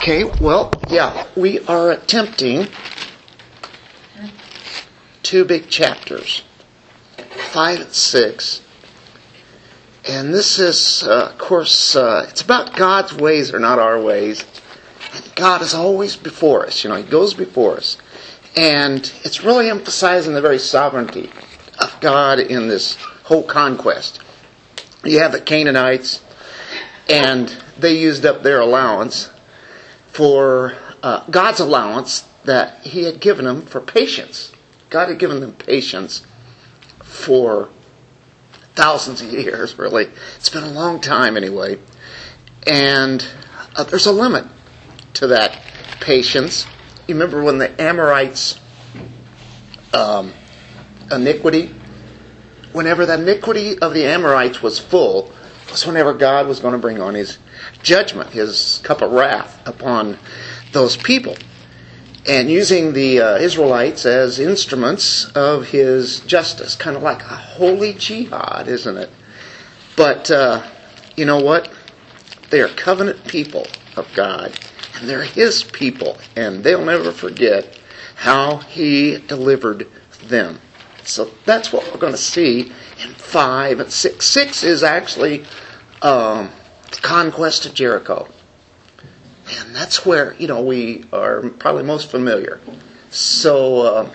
Okay, well, yeah, we are attempting 2 big chapters, 5 and 6. And this is, of course, it's about God's ways are not our ways. And God is always before us, you know, He goes before us. And it's really emphasizing the very sovereignty of God in this whole conquest. You have the Canaanites, and they used up their allowance for God's allowance that He had given them for patience. God had given them patience for thousands of years, really. It's been a long time anyway. And there's a limit to that patience. You remember when the Amorites' iniquity, whenever the iniquity of the Amorites was full, was whenever God was going to bring on His judgment, His cup of wrath upon those people. And using the Israelites as instruments of His justice. Kind of like a holy jihad, isn't it? But you know what? They are covenant people of God. And they're His people. And they'll never forget how He delivered them. So that's what we're going to see in 5 and 6. 6 is actually the conquest of Jericho. And that's where, you know, we are probably most familiar. So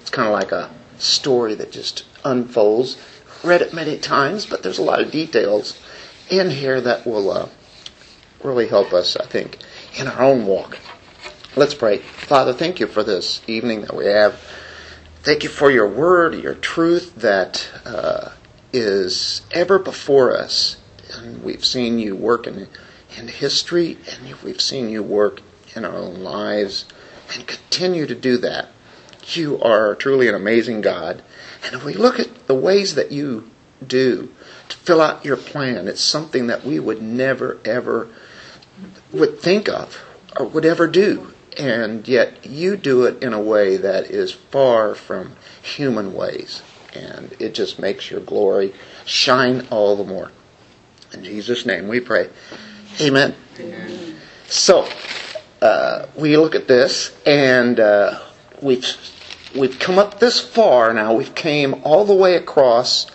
it's kind of like a story that just unfolds. Read it many times, but there's a lot of details in here that will really help us, I think, in our own walk. Let's pray. Father, thank You for this evening that we have. Thank You for Your word, Your truth that is ever before us. And we've seen You work in history, and we've seen You work in our own lives, and continue to do that. You are truly an amazing God, and if we look at the ways that You do to fill out Your plan, it's something that we would never, ever would think of or would ever do, and yet You do it in a way that is far from human ways, and it just makes Your glory shine all the more. In Jesus' name we pray. Amen. Amen. So, we look at this, and we've come up this far now. We've came all the way across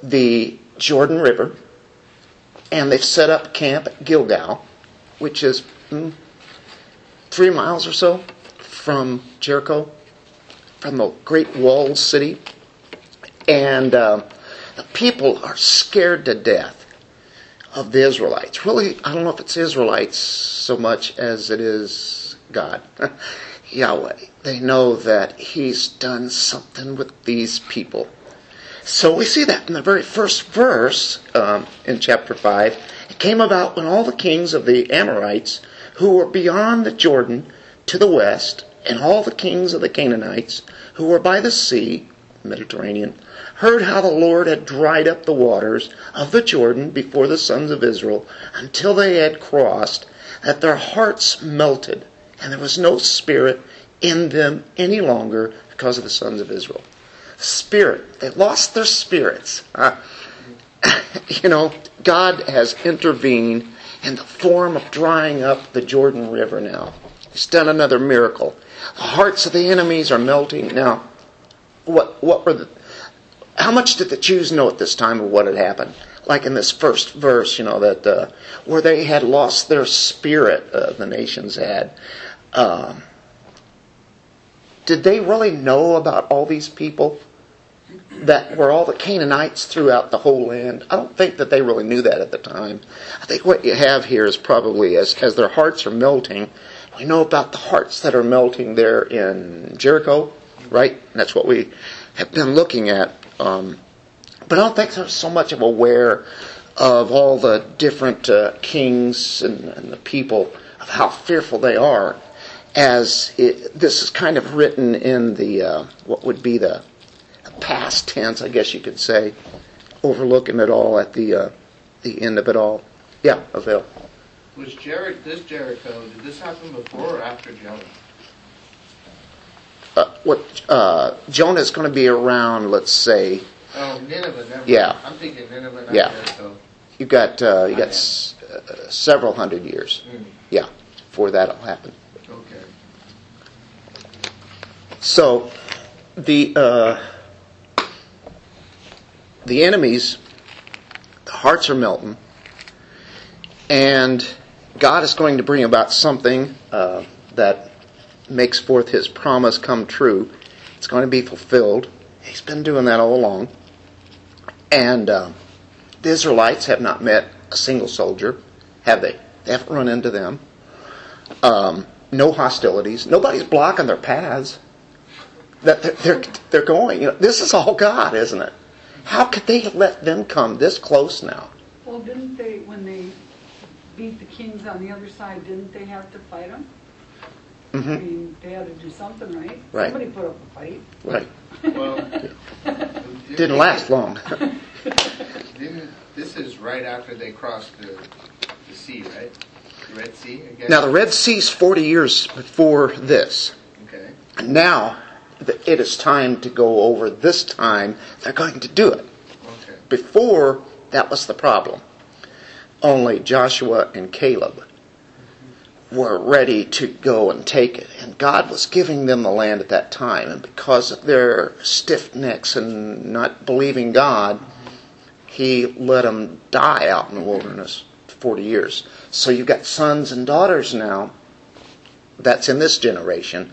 the Jordan River, and they've set up camp at Gilgal, which is 3 miles or so from Jericho, from the great walled city. And the people are scared to death of the Israelites. Really, I don't know if it's Israelites so much as it is God, Yahweh. They know that He's done something with these people. So we see that in the very first verse in chapter 5. It came about when all the kings of the Amorites who were beyond the Jordan to the west, and all the kings of the Canaanites who were by the sea, Mediterranean, heard how the Lord had dried up the waters of the Jordan before the sons of Israel until they had crossed, that their hearts melted, and there was no spirit in them any longer because of the sons of Israel. Spirit. They lost their spirits. You know, God has intervened in the form of drying up the Jordan River now. He's done another miracle. The hearts of the enemies are melting now. What were the? How much did the Jews know at this time of what had happened? Like in this first verse, you know, that where they had lost their spirit, the nations had. Did they really know about all these people that were all the Canaanites throughout the whole land? I don't think that they really knew that at the time. I think what you have here is probably as their hearts are melting. We know about the hearts that are melting there in Jericho. Right? And that's what we have been looking at. But I don't think they're so much of aware of all the different kings and the people, of how fearful they are, as this is kind of written in the what would be the past tense, I guess you could say, overlooking it all at the end of it all. Yeah, Avil. Was Jericho, did this happen before or after Jonah? Jonah's going to be around, let's say. Oh, Nineveh. Never. Yeah. I'm thinking Nineveh. Not Jericho. You got several hundred years. Mm. Yeah. before that'll happen. Okay. So the enemies, the hearts are melting, and God is going to bring about something that makes forth His promise come true. It's going to be fulfilled. He's been doing that all along. And the Israelites have not met a single soldier, have they? They haven't run into them. No hostilities. Nobody's blocking their paths. They're going. You know, this is all God, isn't it? How could they let them come this close now? Well, didn't they, when they beat the kings on the other side, didn't they have to fight them? Mm-hmm. I mean, they had to do something, right? Right. Somebody put up a fight. Right. Well, didn't last long. This is right after they crossed the sea, right? The Red Sea, I guess. Now, the Red Sea's 40 years before this. Okay. Now, it is time to go over this time. They're going to do it. Okay. Before, that was the problem. Only Joshua and Caleb were ready to go and take it. And God was giving them the land at that time. And because of their stiff necks and not believing God, He let them die out in the wilderness for 40 years. So you've got sons and daughters now. That's in this generation.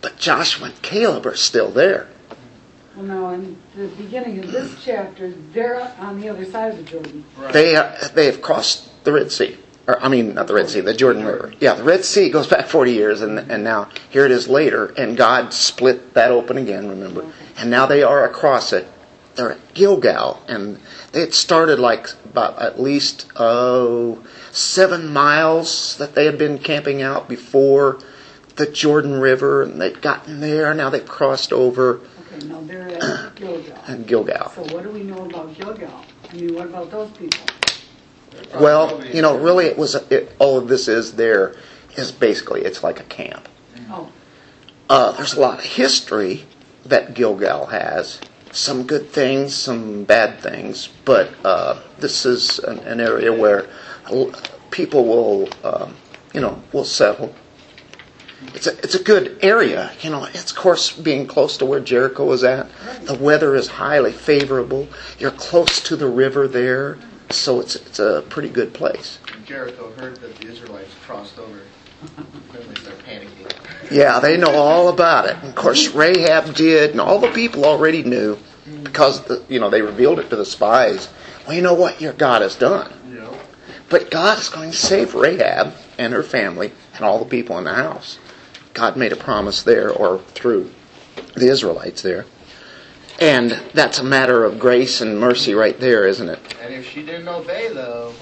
But Joshua and Caleb are still there. Well, now, in the beginning of this chapter, they're on the other side of the Jordan. Right. They have crossed the Red Sea. Or, I mean, not the Red Sea, the Jordan River. Yeah, the Red Sea goes back 40 years, and now here it is later, and God split that open again, remember. Okay. And now they are across it. They're at Gilgal, and they had started like about at least 7 miles that they had been camping out before the Jordan River, and they've gotten there. Now they've crossed over. Okay, now they're at Gilgal. And Gilgal. So what do we know about Gilgal? I mean, what about those people? Well, you know, really, it was all of this is there is basically it's like a camp. Oh. There's a lot of history that Gilgal has. Some good things, some bad things, but this is an area where people will, will settle. It's a good area, you know. It's of course being close to where Jericho is at. The weather is highly favorable. You're close to the river there. So it's a pretty good place. Jericho heard that the Israelites crossed over. They're panicking. Yeah, they know all about it. Of course, Rahab did, and all the people already knew because they revealed it to the spies. Well, you know what your God has done. Yeah. But God is going to save Rahab and her family and all the people in the house. God made a promise there, or through the Israelites there. And that's a matter of grace and mercy right there, isn't it? And if she didn't obey, though,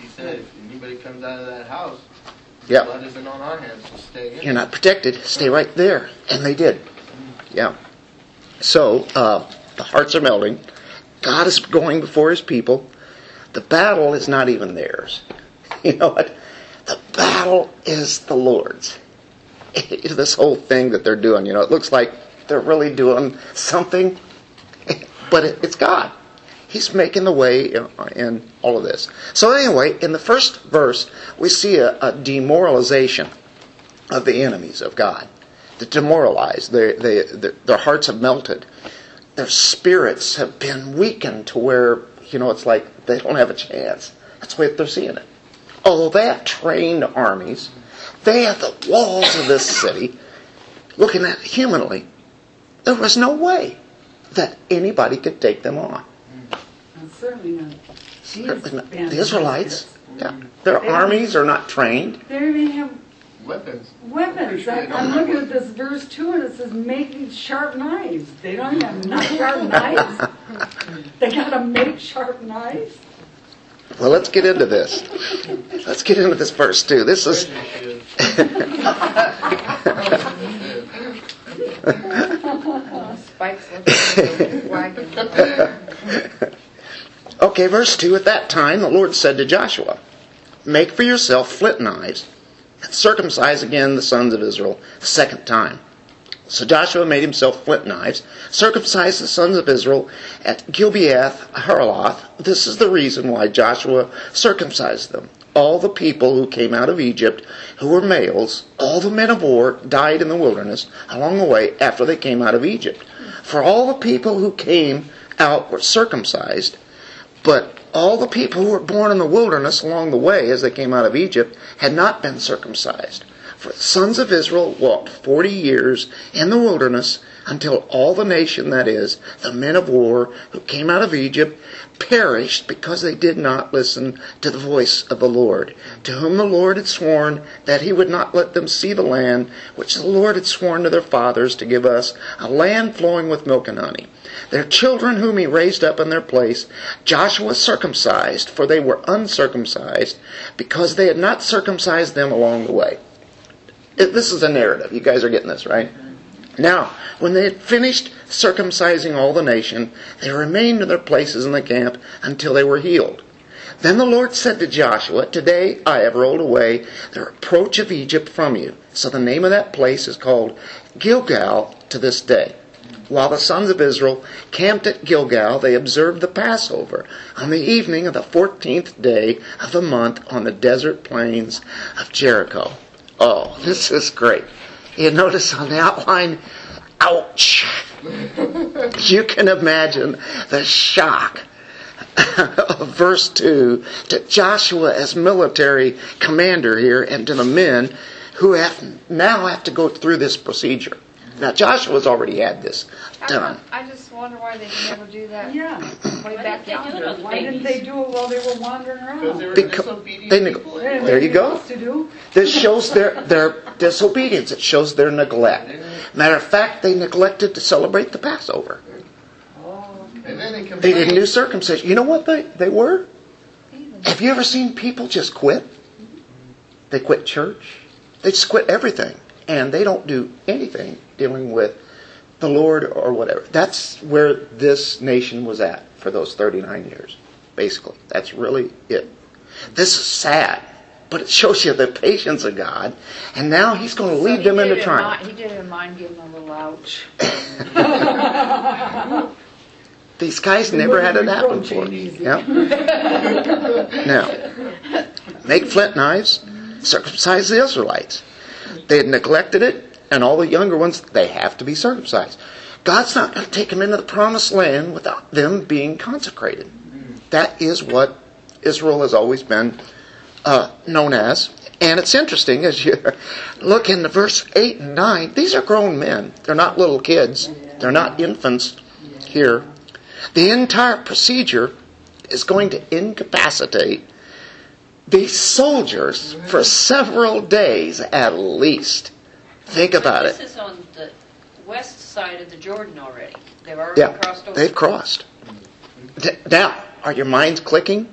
he said, if anybody comes out of that house, the blood isn't on our hands, so stay in. You're not protected. Stay right there. And they did. Yeah. So, the hearts are melting. God is going before His people. The battle is not even theirs. You know what? The battle is the Lord's. This whole thing that they're doing, it looks like they're really doing something, but it's God. He's making the way in all of this. So anyway, in the first verse, we see a demoralization of the enemies of God. They're demoralized. Their hearts have melted. Their spirits have been weakened to where, it's like they don't have a chance. That's the way they're seeing it. Although they have trained armies, they have the walls of this city, looking at it humanly, there was no way that anybody could take them on. Certainly not. The Israelites, their armies are not trained. They don't even have weapons. I'm looking at this verse 2, and it says, making sharp knives. They don't even have sharp knives. They got to make sharp knives. Well, let's get into this. Let's get into this verse 2. This is... Okay, verse 2. At that time the Lord said to Joshua, make for yourself flint knives, and circumcise again the sons of Israel the second time. So Joshua made himself flint knives, circumcised the sons of Israel at Gilbeath Harloth. This is the reason why Joshua circumcised them. All the people who came out of Egypt, who were males, all the men of war, died in the wilderness along the way after they came out of Egypt. For all the people who came out were circumcised, but all the people who were born in the wilderness along the way as they came out of Egypt had not been circumcised. For the sons of Israel walked 40 years in the wilderness until all the nation, that is, the men of war who came out of Egypt, perished because they did not listen to the voice of the Lord, to whom the Lord had sworn that he would not let them see the land which the Lord had sworn to their fathers to give us, a land flowing with milk and honey. Their children whom he raised up in their place, Joshua circumcised, for they were uncircumcised, because they had not circumcised them along the way. This is a narrative. You guys are getting this, right? Now, when they had finished circumcising all the nation, they remained in their places in the camp until they were healed. Then the Lord said to Joshua, "Today I have rolled away the reproach of Egypt from you." So the name of that place is called Gilgal to this day. While the sons of Israel camped at Gilgal, they observed the Passover on the evening of the 14th day of the month on the desert plains of Jericho. Oh, this is great. You notice on the outline, ouch. You can imagine the shock of verse 2 to Joshua as military commander here and to the men who now have to go through this procedure. Now, Joshua's already had this done. I just wonder why they never do that. Yeah. Way back yonder. Why didn't they do it while they were wandering around? Because they were disobedient people. There you go. This shows their disobedience. It shows their neglect. Matter of fact, they neglected to celebrate the Passover. Oh. And then they didn't do circumcision. You know what they were? Have you ever seen people just quit? They quit church. They just quit everything. And they don't do anything dealing with the Lord or whatever. That's where this nation was at for those 39 years, basically. That's really it. This is sad, but it shows you the patience of God. And now he's going to lead them into triumph. He didn't mind giving them a little ouch. These guys never had it happen before. Yep. Now, make flint knives, circumcise the Israelites. They had neglected it, and all the younger ones, they have to be circumcised. God's not going to take them into the promised land without them being consecrated. That is what Israel has always been known as. And it's interesting, as you look into verse 8 and 9, these are grown men. They're not little kids. They're not infants here. The entire procedure is going to incapacitate these soldiers for several days at least. Think about it. This is on the west side of the Jordan already. They've already crossed over. They've crossed. Now, are your minds clicking?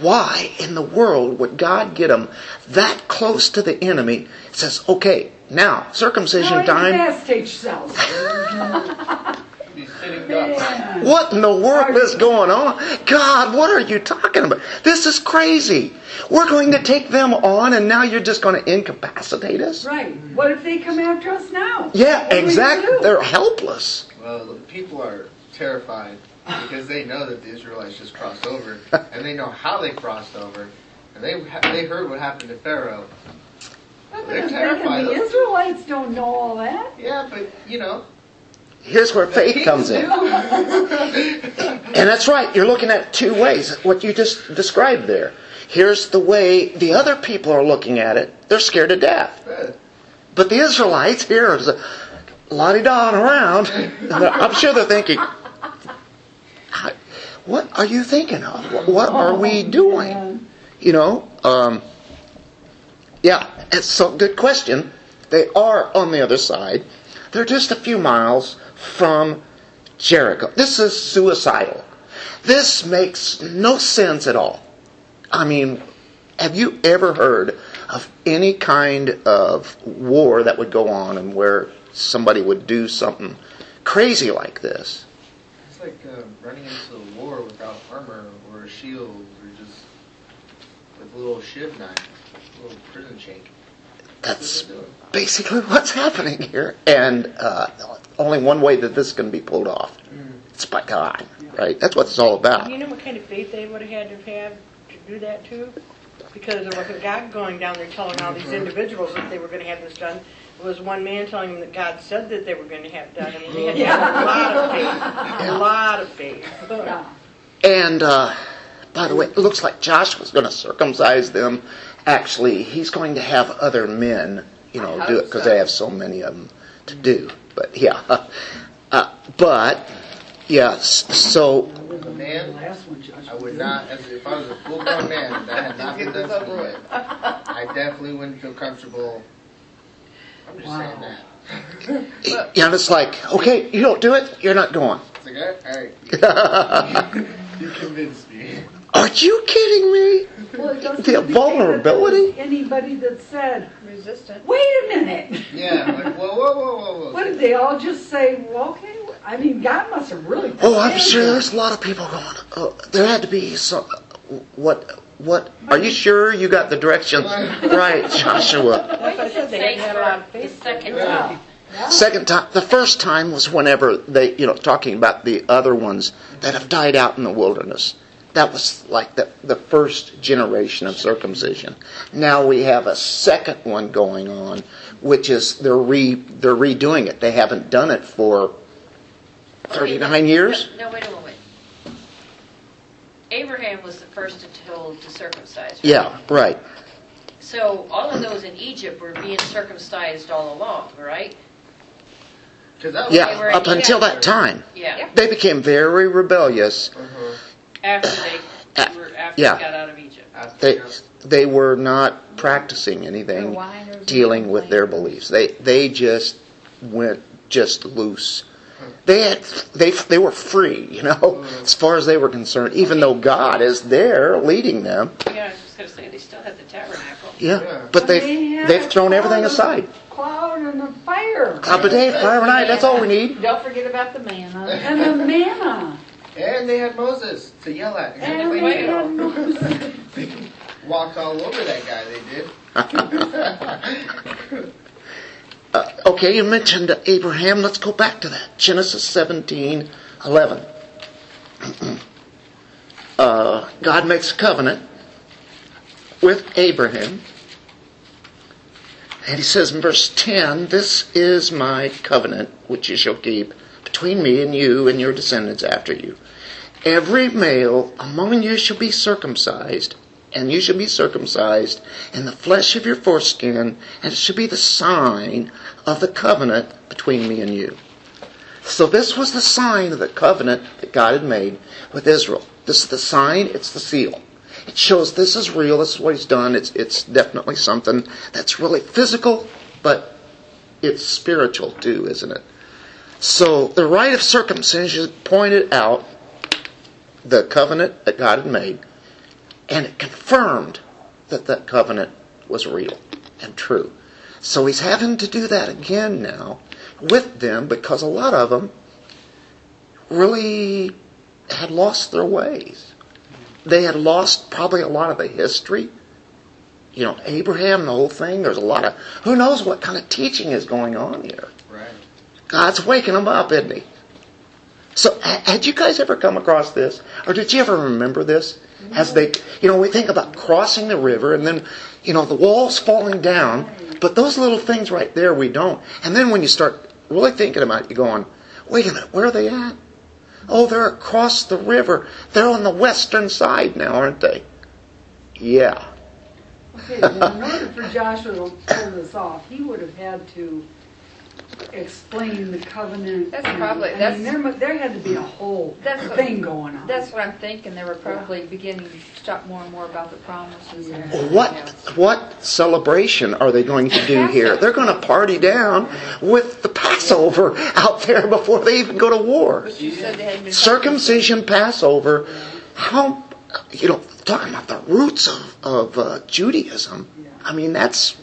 Why in the world would God get them that close to the enemy? It says, okay, now, circumcision time. Gas stage cells. What in the world is going on? God, what are you talking about? This is crazy. We're going to take them on, and now you're just going to incapacitate us? Right. What if they come after us now? Yeah, exactly. They're helpless. Well, the people are terrified because they know that the Israelites just crossed over, and they know how they crossed over, and they heard what happened to Pharaoh. They're terrified. The Israelites don't know all that. Yeah, but, you know. Here's where faith comes in. And that's right. You're looking at it two ways, what you just described there. Here's the way the other people are looking at it. They're scared to death. But the Israelites here are la-di-da-ing around. I'm sure they're thinking, what are you thinking of? What are we doing? You know? Yeah, it's so good question. They are on the other side. They're just a few miles from Jericho. This is suicidal. This makes no sense at all. I mean, have you ever heard of any kind of war that would go on and where somebody would do something crazy like this? It's like running into a war without armor or a shield or just with a little shiv knife, a little prison shank. That's basically what's happening here. And only one way that this can be pulled off. It's by God, right? That's what it's all about. You know what kind of faith they would have had to have to do that too? Because there wasn't God going down there telling all these individuals that they were going to have this done. It was one man telling them that God said that they were going to have done. I mean, they had to have a lot of faith. Yeah. A lot of faith. Yeah. And, by the way, it looks like Joshua's going to circumcise them. Actually, he's going to have other men, you know, do it because they have so many of them to do. But, yeah. So... Man, I would not, if I was a full-grown man and I had not been done for it, I definitely wouldn't feel comfortable. I'm just saying that. But, yeah, and it's like, okay, you don't do it, you're not going. It's like, all right. You convinced me. Are you kidding me? Well, it doesn't the vulnerability? Anybody that said, resistant. Wait a minute. Yeah, like, whoa. What did they all just say? Well, okay, I mean, God must have really... Oh, I'm sure there's a lot of people going, oh, there had to be some... What? Are you sure you got the directions right, Joshua? That's what I said, they had a lot of faith. Second time. The first time was whenever they, you know, talking about the other ones that have died out in the wilderness. That was like the first generation of circumcision. Now we have a second one going on, which is they're redoing it. They haven't done it for 39 years? No, wait. Abraham was the first to told to circumcise. Right? Yeah, right. So all of those in Egypt were being circumcised all along, right? Yeah, up until that time. Yeah. They became very rebellious. Uh-huh. After they got out of Egypt. They were not practicing anything, dealing with their beliefs. They just went just loose. They were free, you know, as far as they were concerned, even though God is there leading them. Yeah, I was just going to say, they still had the tabernacle. Yeah. But they've thrown everything aside. Cloud and the fire. Cloud a day, fire and night, that's all we need. Don't forget about the manna. And the manna. And they had Moses to yell at. And they had Moses. They walked all over that guy, they did. Okay, you mentioned Abraham. Let's go back to that. Genesis 17:11. God makes a covenant with Abraham. And he says in verse 10, "This is my covenant which you shall keep between me and you and your descendants after you. Every male among you shall be circumcised. And you shall be circumcised in the flesh of your foreskin, and it shall be the sign of the covenant between me and you." So this was the sign of the covenant that God had made with Israel. This is the sign, it's the seal. It shows this is real, this is what he's done, it's definitely something that's really physical, but it's spiritual too, isn't it? So the rite of circumcision pointed out the covenant that God had made. And it confirmed that that covenant was real and true. So he's having to do that again now with them because a lot of them really had lost their ways. They had lost probably a lot of the history. You know, Abraham, the whole thing, there's a lot of... Who knows what kind of teaching is going on here. Right. God's waking them up, isn't he? So had you guys ever come across this? Or did you ever remember this? As they, you know, we think about crossing the river and then, you know, the walls falling down. But those little things right there, we don't. And then when you start really thinking about it, you're going, wait a minute, where are they at? Oh, they're across the river. They're on the western side now, aren't they? Yeah. Okay, well, in order for Joshua to pull this off, he would have had to explain the covenant. There had to be a whole thing going on. That's what I'm thinking. They were probably beginning to talk more and more about the promises. Yeah. And what celebration are they going to do here? They're going to party down with the Passover out there before they even go to war. Circumcision, Passover. How, you know, talking about the roots of Judaism. Yeah. I mean, that's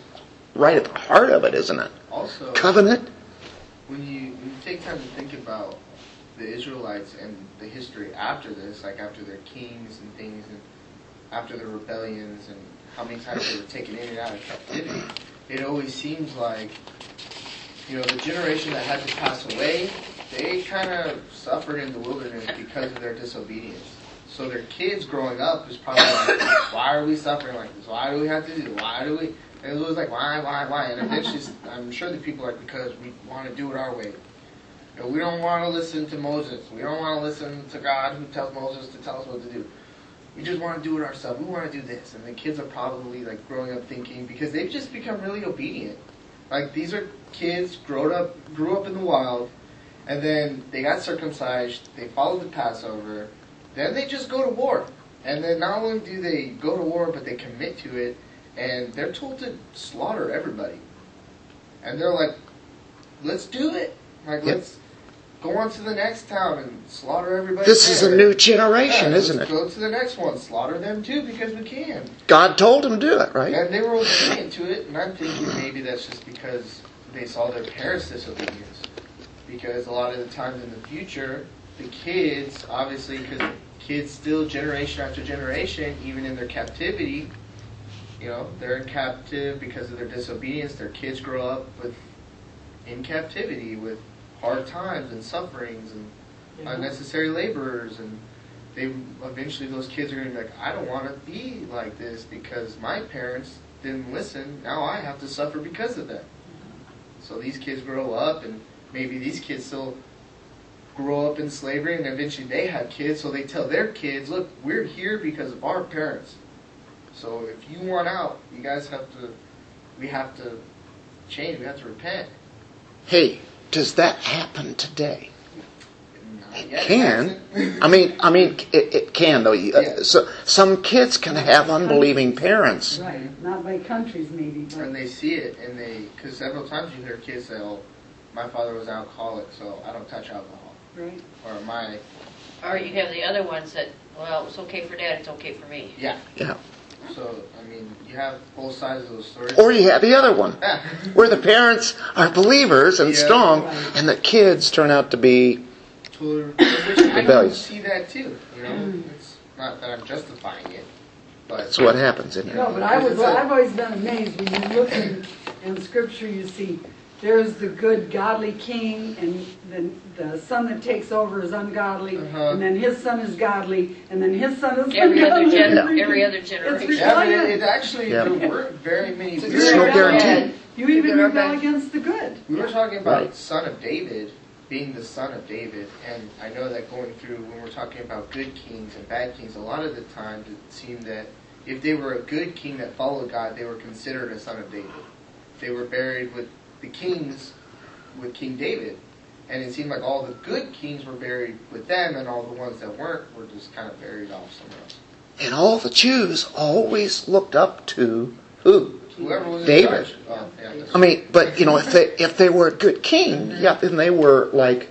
right at the heart of it, isn't it? Also, covenant. When you take time to think about the Israelites and the history after this, like after their kings and things, and after their rebellions and how many times they were taken in and out of captivity, it always seems like, you know, the generation that had to pass away, they kind of suffered in the wilderness because of their disobedience. So their kids growing up is probably like, why are we suffering like this? Why do we have to do this? Why do we? And it was like, why? And eventually, I'm sure the people are like, because we want to do it our way. You know, we don't want to listen to Moses. We don't want to listen to God who tells Moses to tell us what to do. We just want to do it ourselves. We want to do this. And the kids are probably like growing up thinking, because they've just become really obedient. Like, these are kids grew up in the wild, and then they got circumcised, they followed the Passover, then they just go to war. And then not only do they go to war, but they commit to it, and they're told to slaughter everybody. And they're like, let's do it. Like, let's go on to the next town and slaughter everybody. This is a new generation, isn't it? Go to the next one, slaughter them too, because we can. God told them to do it, right? And they were obedient to it, and I'm thinking maybe that's just because they saw their parents' disobedience. Because a lot of the times in the future, the kids, obviously, because kids still generation after generation, even in their captivity, you know, they're in captive because of their disobedience. Their kids grow up in captivity with hard times and sufferings and unnecessary laborers, and they eventually, those kids are going to be like, I don't want to be like this because my parents didn't listen. Now I have to suffer because of that. So these kids grow up, and maybe these kids still grow up in slavery, and eventually they have kids, so they tell their kids, look, we're here because of our parents. So if you want out, you guys we have to change, we have to repent. Hey, does that happen today? It can. I mean, it can, though. Yeah. So some kids can have unbelieving parents. Right. Not by countries, maybe. But. And they see it, and because several times you hear kids say, oh, my father was an alcoholic, so I don't touch alcohol. Right. Or you have the other ones that, well, it's okay for Dad, it's okay for me. Yeah. Yeah. So, I mean, you have both sides of those stories. Or you have the other one, where the parents are believers and strong, and the kids turn out to be rebellious. I see that too. You know, it's not that I'm justifying it, but that's what happens, isn't it? No, but I've always been amazed when you look in Scripture. You see, there's the good, godly king, and then the son that takes over is ungodly, and then his son is godly, and then his son is ungodly. Every other generation. It's actually, there weren't very many. There's no guarantee. You even rebel against the good. We were talking about son of David being the son of David, and I know that going through, when we're talking about good kings and bad kings, a lot of the times it seemed that if they were a good king that followed God, they were considered a son of David. They were buried with the kings, with King David, and it seemed like all the good kings were buried with them, and all the ones that weren't were just kind of buried off somewhere else. And all the Jews always looked up to who? Whoever was David. In charge. I mean, but you know, if they were a good king, then they were like,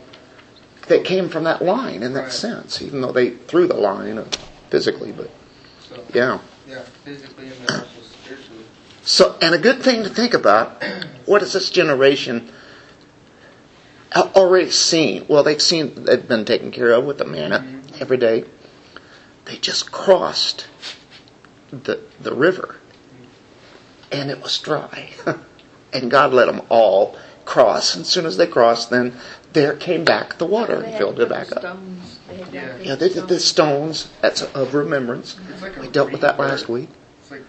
they came from that line in that sense, even though they threw the line physically, but physically and then also spiritually. So, and a good thing to think about, what has this generation already seen? Well, they've been taken care of with the manna every day. They just crossed the river, and it was dry. And God let them all cross. And as soon as they crossed, then there came back the water and filled it back stones. Up. They did the stones. That's of remembrance. Like we dealt with that last week. It's like,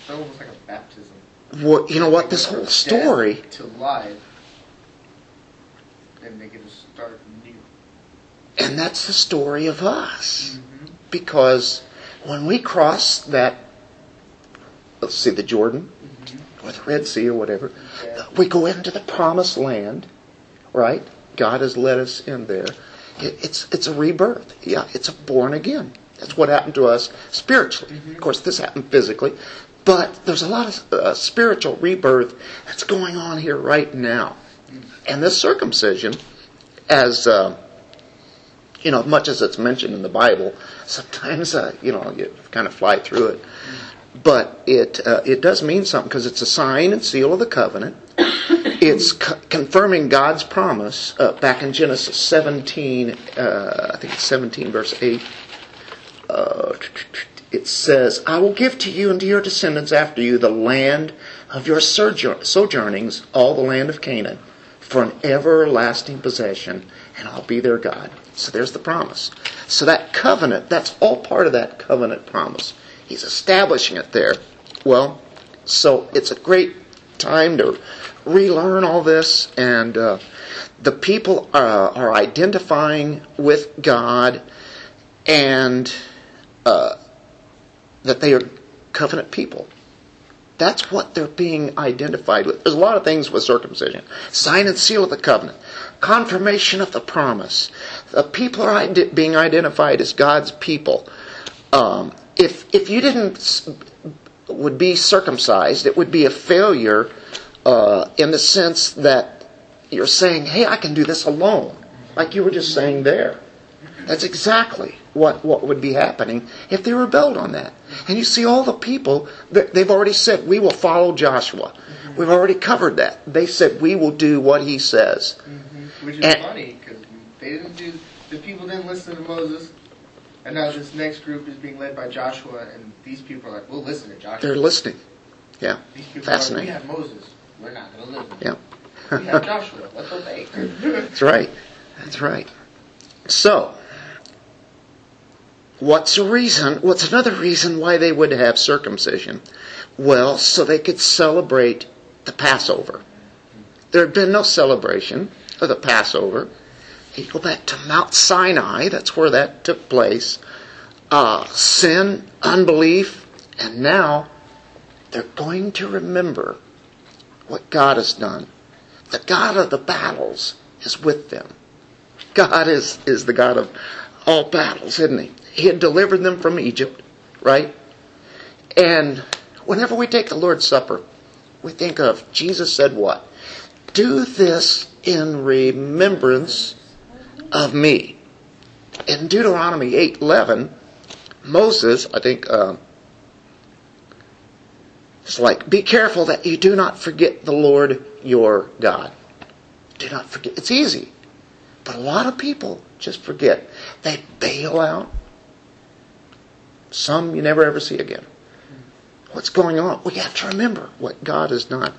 it's almost like a baptism. Well, you know what? This whole story. To life, and they get to start new. And that's the story of us, because when we cross that, let's see, the Jordan or the Red Sea or whatever, we go into the Promised Land, right? God has led us in there. It's a rebirth. Yeah, it's a born again. That's what happened to us spiritually. Of course, this happened physically. But there's a lot of spiritual rebirth that's going on here right now. And this circumcision, as much as it's mentioned in the Bible, sometimes you kind of fly through it. But it does mean something, because it's a sign and seal of the covenant. It's confirming God's promise back in Genesis 17, I think it's 17 verse 8. it says, I will give to you and to your descendants after you the land of your sojournings, all the land of Canaan, for an everlasting possession, and I'll be their God. So there's the promise. So that covenant, that's all part of that covenant promise. He's establishing it there. Well, so it's a great time to relearn all this, and the people are identifying with God, and that they are covenant people. That's what they're being identified with. There's a lot of things with circumcision. Sign and seal of the covenant. Confirmation of the promise. The people are being identified as God's people. If you would be circumcised, it would be a failure in the sense that you're saying, hey, I can do this alone. Like you were just saying there. That's exactly what would be happening if they rebelled on that. And you see all the people, they've already said, we will follow Joshua. Mm-hmm. We've already covered that. They said, we will do what he says. Mm-hmm. Which is funny, because the people didn't listen to Moses, and now this next group is being led by Joshua, and these people are like, we'll listen to Joshua. They're listening. Yeah. These people fascinating. Are like, we have Moses. We're not going to listen. Yeah. We have Joshua. Let's obey. That's right. That's right. So, what's another reason why they would have circumcision? Well, so they could celebrate the Passover. There had been no celebration of the Passover. You go back to Mount Sinai, that's where that took place. Sin, unbelief, and now they're going to remember what God has done. The God of the battles is with them. God is the God of all battles, isn't he? He had delivered them from Egypt, right? And whenever we take the Lord's Supper, we think of Jesus said what? Do this in remembrance of me. In Deuteronomy 8:11, Moses, I think, it's like, be careful that you do not forget the Lord your God. Do not forget. It's easy. But a lot of people just forget. They bail out. Some you never ever see again. What's going on? We have to remember what God has done.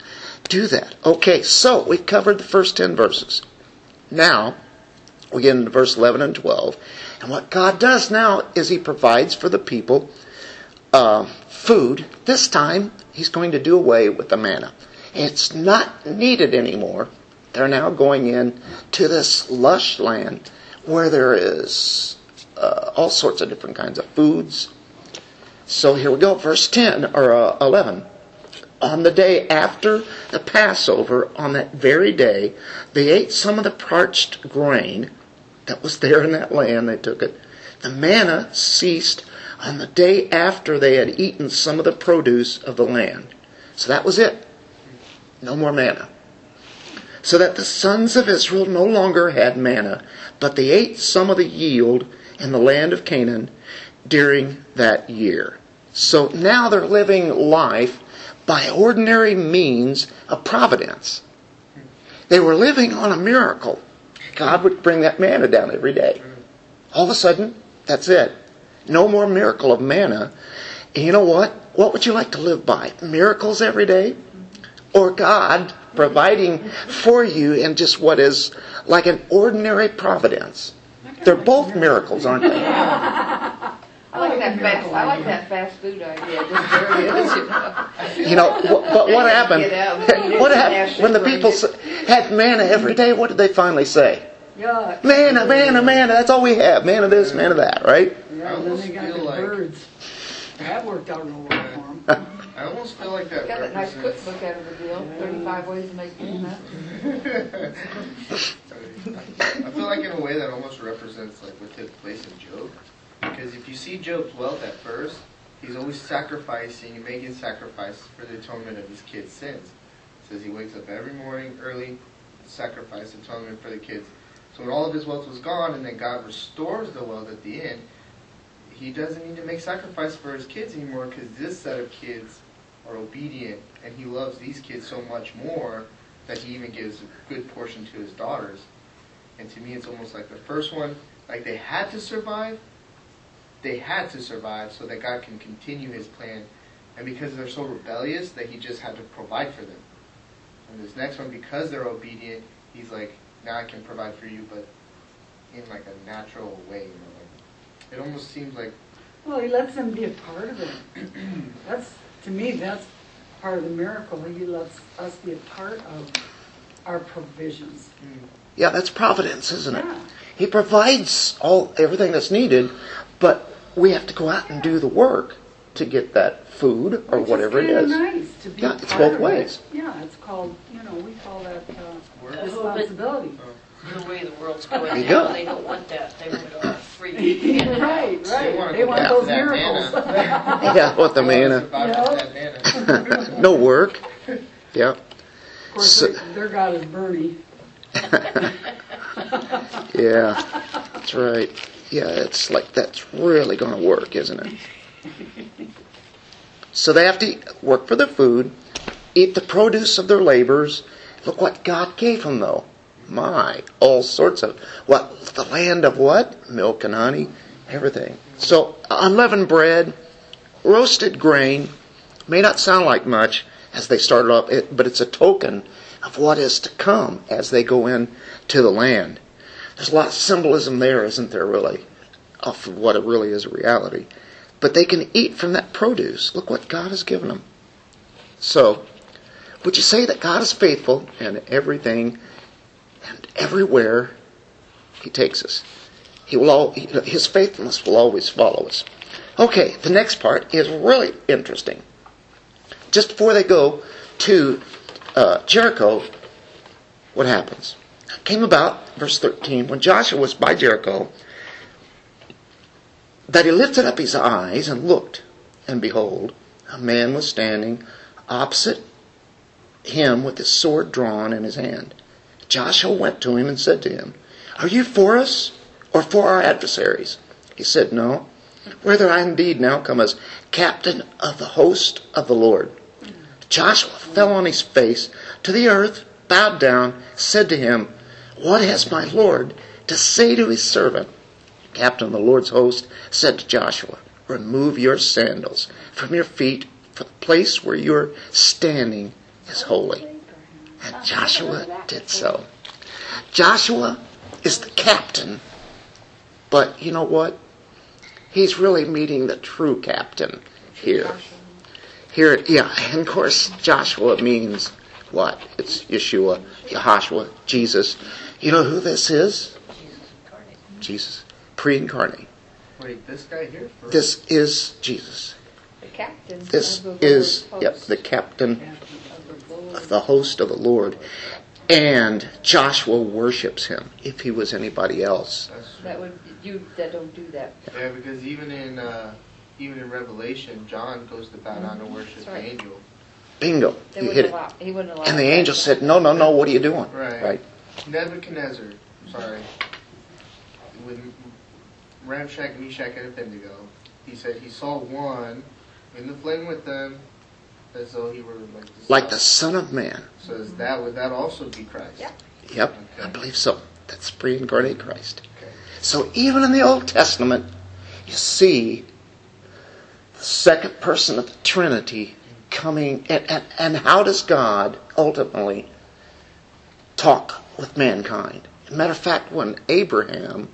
Do that. Okay, so we've covered the first 10 verses. Now, we get into verse 11 and 12. And what God does now is he provides for the people food. This time, he's going to do away with the manna. It's not needed anymore. They're now going in to this lush land where there is all sorts of different kinds of foods. So here we go, verse 10 or 11. On the day after the Passover, on that very day, they ate some of the parched grain that was there in that land. They took it. The manna ceased on the day after they had eaten some of the produce of the land. So that was it. No more manna. So that the sons of Israel no longer had manna, but they ate some of the yield in the land of Canaan during that year. So now they're living life by ordinary means of providence. They were living on a miracle. God would bring that manna down every day. All of a sudden, that's it. No more miracle of manna. And you know what? What would you like to live by? Miracles every day? Or God providing for you in just what is like an ordinary providence? They're both miracles, aren't they? I like that fast food idea. You know, but what happened? What happened when the people had manna every day? What did they finally say? Manna, manna, manna. That's all we have. Manna this, manna that. Right? Yeah. Then they got the birds. That worked out in the world for them. I almost feel like that. Got that nice cookbook out of the deal. 35 ways to make manna. I feel like in a way that almost represents like what took place in Job, because if you see Job's wealth at first, he's always sacrificing and making sacrifices for the atonement of his kids' sins. It says he wakes up every morning early, sacrifice atonement for the kids. So when all of his wealth was gone, and then God restores the wealth at the end, he doesn't need to make sacrifice for his kids anymore, because this set of kids are obedient, and he loves these kids so much more that he even gives a good portion to his daughters. And to me, it's almost like the first one, like they had to survive, they had to survive so that God can continue his plan. And because they're so rebellious that he just had to provide for them. And this next one, because they're obedient, he's like, now I can provide for you, but in like a natural way. You know, like, it almost seems like... Well, he lets them be a part of it. That's, to me, that's part of the miracle. He lets us be a part of our provisions. Yeah, that's providence, isn't it? Yeah. He provides everything that's needed, but we have to go out and do the work to get that food or whatever it is. Nice to be yeah, it's both ways. Yeah, it's called, you know, we call that responsibility. The way the world's going now, they don't want that. They want it all free. Right. They want those miracles. Yeah, what the manna. Yeah. No work. Yeah. Of course, so, their God is Bernie. Yeah, that's right. Yeah, it's like that's really going to work, isn't it? So they have to work for their food, eat the produce of their labors. Look what God gave them, though. My, all sorts of, the land of what? Milk and honey, everything. So unleavened bread, roasted grain, may not sound like much as they started off, but it's a token of what is to come as they go in to the land. There's a lot of symbolism there, isn't there, really, of what it really is a reality. But they can eat from that produce. Look what God has given them. So, would you say that God is faithful in everything and everywhere He takes us? His faithfulness will always follow us. Okay, the next part is really interesting. Just before they go to Jericho, what happens? It came about, verse 13, when Joshua was by Jericho, that he lifted up his eyes and looked, and behold, a man was standing opposite him with his sword drawn in his hand. Joshua went to him and said to him, "Are you for us or for our adversaries?" He said, "No, whether I indeed now come as captain of the host of the Lord." Joshua fell on his face to the earth, bowed down, said to him, "What has my Lord to say to his servant?" The captain of the Lord's host said to Joshua, "Remove your sandals from your feet, for the place where you are standing is holy." And Joshua did so. Joshua is the captain, but you know what? He's really meeting the true captain here. And of course, Joshua means what? It's Yeshua, Yehoshua, Jesus. You know who this is? Jesus, pre-incarnate. Wait, this guy here? This is Jesus. The captain. This is the captain of the host of the Lord. And Joshua worships him. If he was anybody else, that don't do that. Yeah, because even in Revelation, John goes to bow down and worship the angel. Bingo. You hit it. He wouldn't allow. And the angel said, No, what are you doing? Right. Nebuchadnezzar, with Ramshak, Meshach, and Abednego, he said he saw one in the flame with them, as though he were like the Son of Man. So would that also be Christ? Yeah. Yep, okay. I believe so. That's pre-incarnate Christ. Okay. So even in the Old Testament, you see the second person of the Trinity coming, and how does God ultimately talk with mankind? As a matter of fact, when Abraham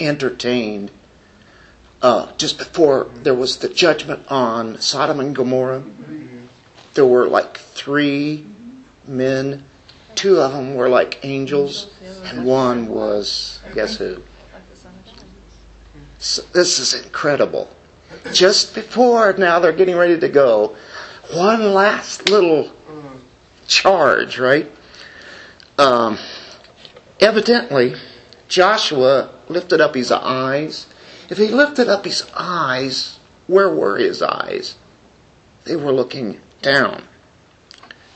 entertained just before there was the judgment on Sodom and Gomorrah, there were like 3 men. 2 of them were like angels, and one was, guess who? So this is incredible. Just before now they're getting ready to go, one last little charge, right? Evidently, Joshua lifted up his eyes. If he lifted up his eyes, where were his eyes? They were looking down.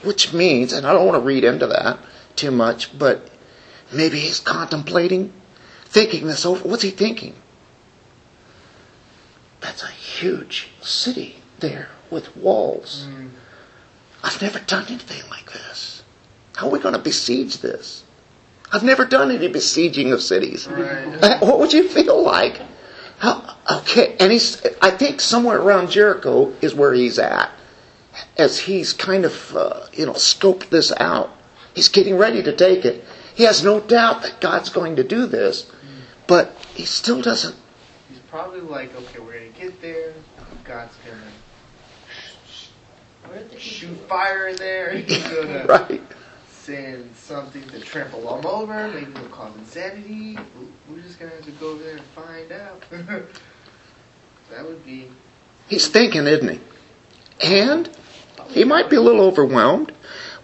Which means, and I don't want to read into that too much, but maybe he's contemplating, thinking this over. What's he thinking? That's a huge city there with walls. I've never done anything like this. How are we going to besiege this? I've never done any besieging of cities. Right. What would you feel like? How, Okay, and he's, I think somewhere around Jericho is where he's at, as he's kind of, scoped this out. He's getting ready to take it. He has no doubt that God's going to do this, but he still doesn't. He's probably like, okay, we're going to get there. God's going to shoot fire in there. He's going to send something to trample them over. Maybe it'll cause insanity. We're just going to have to go over there and find out. That would be... He's thinking, isn't he? And he might be a little overwhelmed.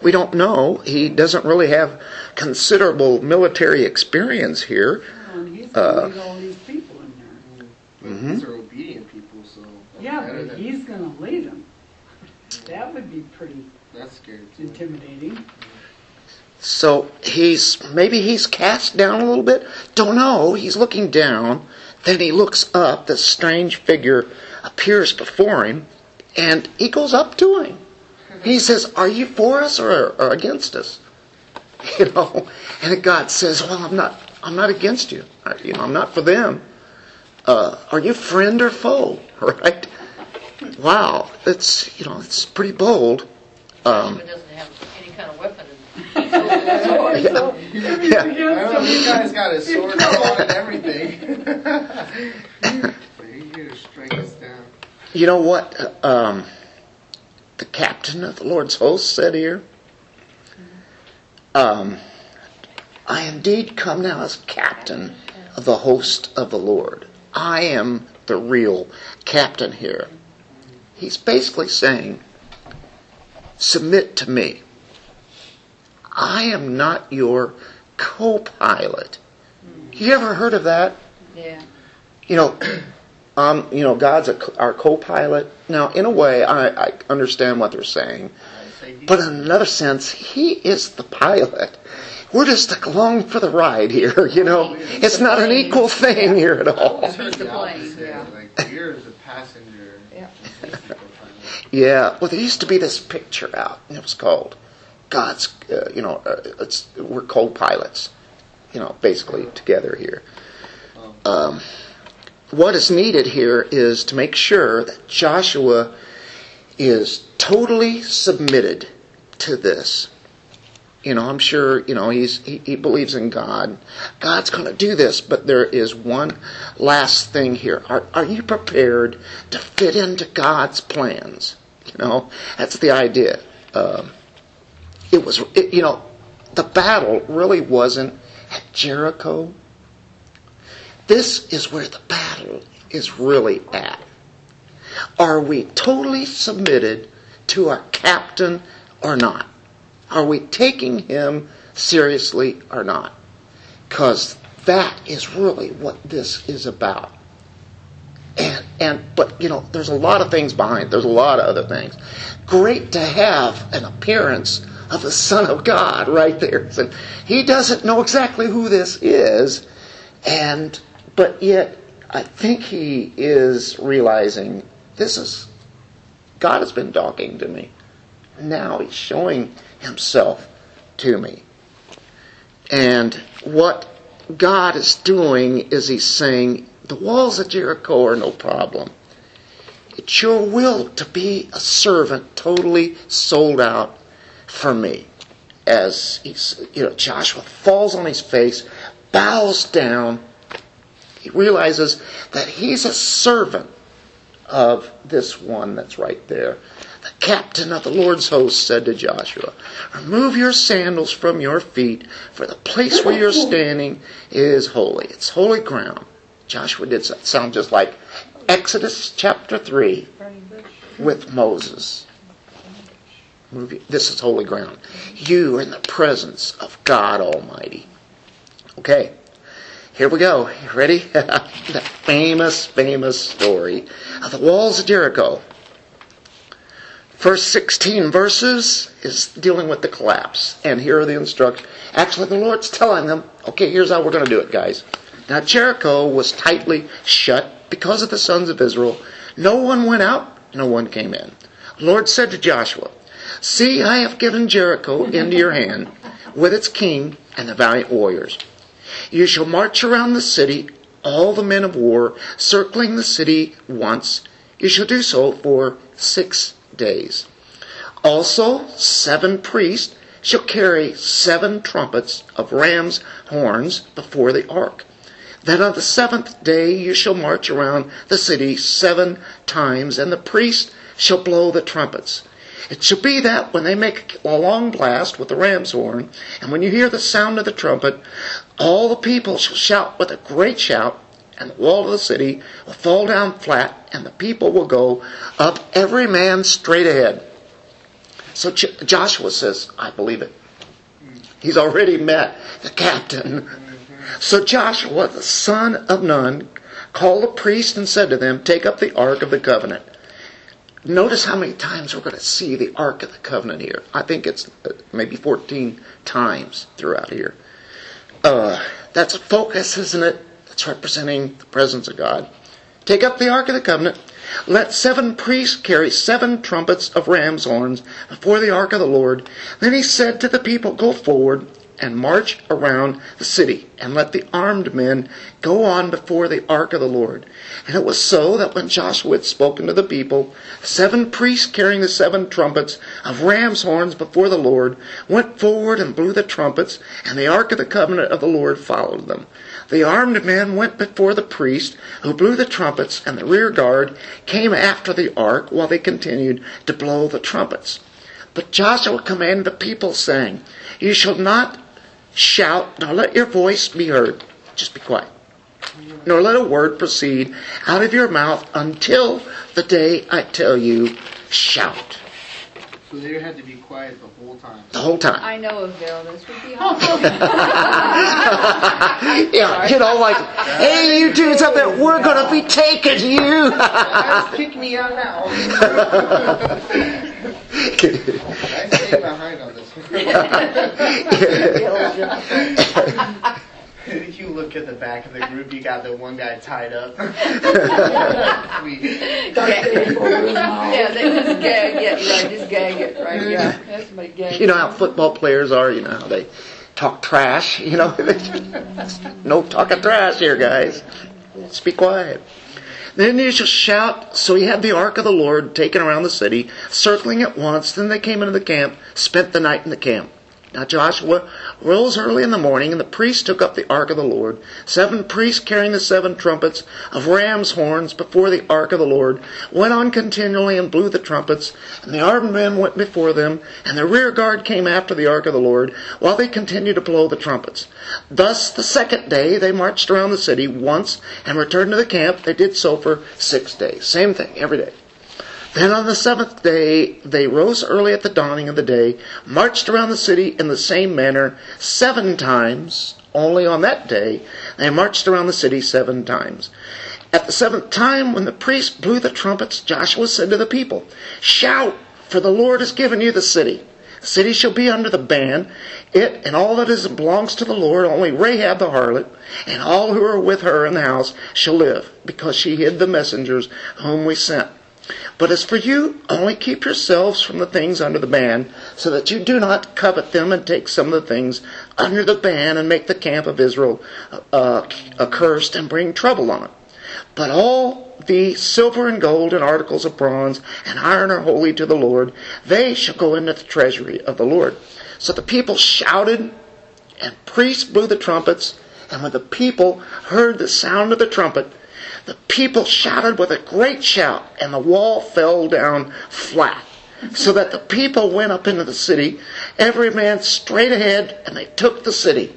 We don't know. He doesn't really have considerable military experience here. He's going to lead all these people in there. But these are obedient people, so... Yeah, but he's going to lead them. That would be pretty... That's scary too. Intimidating. So maybe he's cast down a little bit. Don't know. He's looking down. Then he looks up. This strange figure appears before him, and he goes up to him. He says, "Are you for us or against us?" And God says, "Well, I'm not against you. I'm not for them. Are you friend or foe?" Right? Wow, it's pretty bold. He doesn't have any kind of weapon. Yeah. I know you guys got a sword on and everything. But you're here to strike us down. You know what? The captain of the Lord's host said here, "I indeed come now as captain of the host of the Lord. I am the real captain here." He's basically saying, submit to me. I am not your co-pilot. You ever heard of that? Yeah. God's our co-pilot. Now, in a way, I understand what they're saying. But in another sense, he is the pilot. We're just along for the ride here, It's not an equal thing here at all. He's the plane, yeah. Like, you're the passenger. Yeah. Yeah, well, there used to be this picture out, and it was called God's, we're co-pilots, basically together here. What is needed here is to make sure that Joshua is totally submitted to this. I'm sure, he believes in God. God's going to do this, but there is one last thing here. Are you prepared to fit into God's plans? That's the idea. The battle really wasn't at Jericho. This is where the battle is really at. Are we totally submitted to our captain or not? Are we taking him seriously or not? Because that is really what this is about. But there's a lot of things behind it. There's a lot of other things. Great to have an appearance of the Son of God right there. So he doesn't know exactly who this is, but yet I think he is realizing God has been talking to me. Now he's showing himself to me. And what God is doing is he's saying, the walls of Jericho are no problem. It's your will to be a servant totally sold out for me. As he's, Joshua falls on his face, bows down. He realizes that he's a servant of this one that's right there. The captain of the Lord's host said to Joshua, "Remove your sandals from your feet, for the place where you're standing is holy." It's holy ground. Joshua did sound just like Exodus chapter 3 with Moses. This is holy ground. You are in the presence of God Almighty. Okay, here we go. You ready? The famous story of the walls of Jericho. First 16 verses is dealing with the collapse. And here are the instructions. Actually, the Lord's telling them, okay, here's how we're going to do it, guys. Now, Jericho was tightly shut because of the sons of Israel. No one went out, no one came in. The Lord said to Joshua, "See, I have given Jericho into your hand with its king and the valiant warriors. You shall march around the city all the men of war circling the city once. You shall do so for 6 days. Also 7 priests shall carry 7 trumpets of ram's horns before the ark. Then on the 7th day you shall march around the city 7 times, and the priests shall blow the trumpets. It shall be that when they make a long blast with the ram's horn, and when you hear the sound of the trumpet, all the people shall shout with a great shout, and the wall of the city will fall down flat, and the people will go up every man straight ahead. So Joshua says, I believe it. He's already met the captain. So Joshua, the son of Nun, called the priests and said to them, take up the Ark of the Covenant. Notice how many times we're going to see the Ark of the Covenant here. I think it's maybe 14 times throughout here. That's a focus, isn't it? That's representing the presence of God. Take up the Ark of the Covenant. Let 7 priests carry 7 trumpets of ram's horns before the Ark of the Lord. Then he said to the people, go forward and march around the city, and let the armed men go on before the ark of the Lord. And it was so that when Joshua had spoken to the people, 7 priests carrying the 7 trumpets of ram's horns before the Lord went forward and blew the trumpets, and the ark of the covenant of the Lord followed them. The armed men went before the priest who blew the trumpets, and the rear guard came after the ark while they continued to blow the trumpets. But Joshua commanded the people, saying, you shall not shout, nor let your voice be heard. Just be quiet. Nor let a word proceed out of your mouth until the day I tell you, shout. So they had to be quiet the whole time. The whole time. I know of Bill. This would be awesome. Yeah, like, hey, you dudes up there, we're going to be taking you. Guys, kick me out now. I stay behind on this one. If you look at the back of the group, you got the one guy tied up. Just gag it, right? Yeah. Somebody gag it. You know how football players are, you know how they talk trash, you know? No talking trash here, guys. Let's be quiet. Then you shall shout. So he had the ark of the Lord taken around the city, circling it once. Then they came into the camp, spent the night in the camp. Now Joshua rose early in the morning, and the priests took up the ark of the Lord. 7 priests carrying the 7 trumpets of ram's horns before the ark of the Lord went on continually and blew the trumpets, and the armed men went before them, and the rear guard came after the ark of the Lord while they continued to blow the trumpets. Thus the 2nd day they marched around the city once and returned to the camp. They did so for 6 days. Same thing every day. Then on the 7th day they rose early at the dawning of the day, marched around the city in the same manner 7 times. Only on that day they marched around the city 7 times. At the 7th time, when the priests blew the trumpets, Joshua said to the people, shout, for the Lord has given you the city. The city shall be under the ban, it and all that is belongs to the Lord. Only Rahab the harlot and all who are with her in the house shall live, because she hid the messengers whom we sent. But as for you, only keep yourselves from the things under the ban, so that you do not covet them and take some of the things under the ban and make the camp of Israel accursed and bring trouble on it. But all the silver and gold and articles of bronze and iron are holy to the Lord. They shall go into the treasury of the Lord. So the people shouted, and priests blew the trumpets, and when the people heard the sound of the trumpet, the people shouted with a great shout, and the wall fell down flat, so that the people went up into the city, every man straight ahead, and they took the city.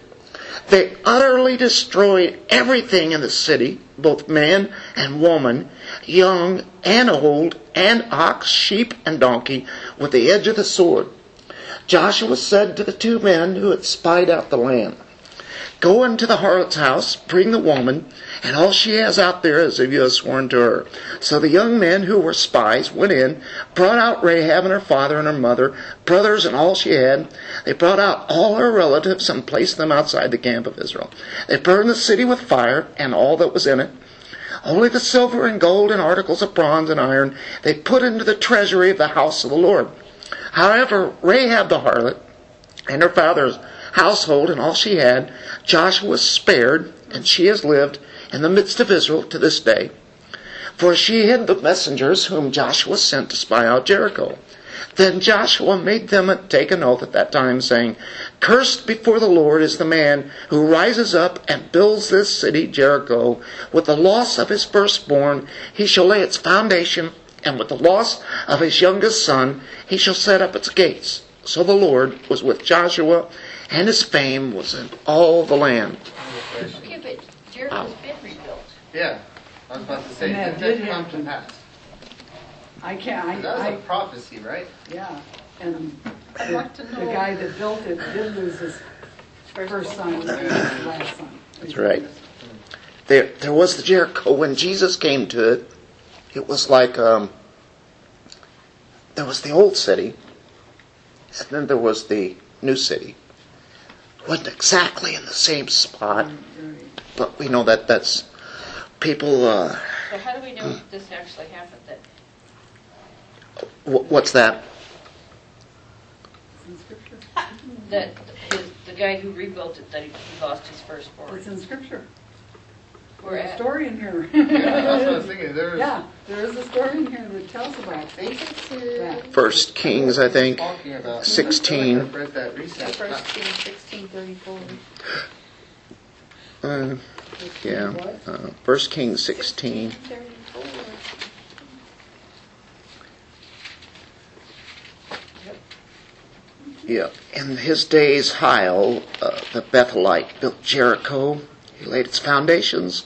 They utterly destroyed everything in the city, both man and woman, young and old, and ox, sheep, and donkey, with the edge of the sword. Joshua said to the 2 men who had spied out the land, go into the harlot's house, bring the woman, and all she has out there as if you have sworn to her. So the young men who were spies went in, brought out Rahab and her father and her mother, brothers and all she had. They brought out all her relatives and placed them outside the camp of Israel. They burned the city with fire and all that was in it. Only the silver and gold and articles of bronze and iron they put into the treasury of the house of the Lord. However, Rahab the harlot and her father's household and all she had, Joshua spared, and she has lived in the midst of Israel to this day, for she hid the messengers whom Joshua sent to spy out Jericho. Then Joshua made them take an oath at that time, saying, "Cursed before the Lord is the man who rises up and builds this city Jericho. With the loss of his firstborn he shall lay its foundation, and with the loss of his youngest son he shall set up its gates." So the Lord was with Joshua, and his fame was in all the land. Okay, but Jericho's been rebuilt. Yeah, I was about to say, that did come to pass. That was a prophecy, right? Yeah. And the guy that built it did lose his first son and his last son. That's right. There was the Jericho. When Jesus came to it, it was like there was the old city, and then there was the new city. It wasn't exactly in the same spot, but we know that that's people... So how do we know this actually happened? That what's that? It's in Scripture. That the guy who rebuilt it, that he lost his firstborn. It's in Scripture. There's a story in here. That's what I was thinking. There is a story in here that tells about that. First Kings, I think, 16. I've read that recently. First Kings 16:34. First Kings 16. Yeah. In his days, Hiel, the Bethelite, built Jericho. He laid its foundations.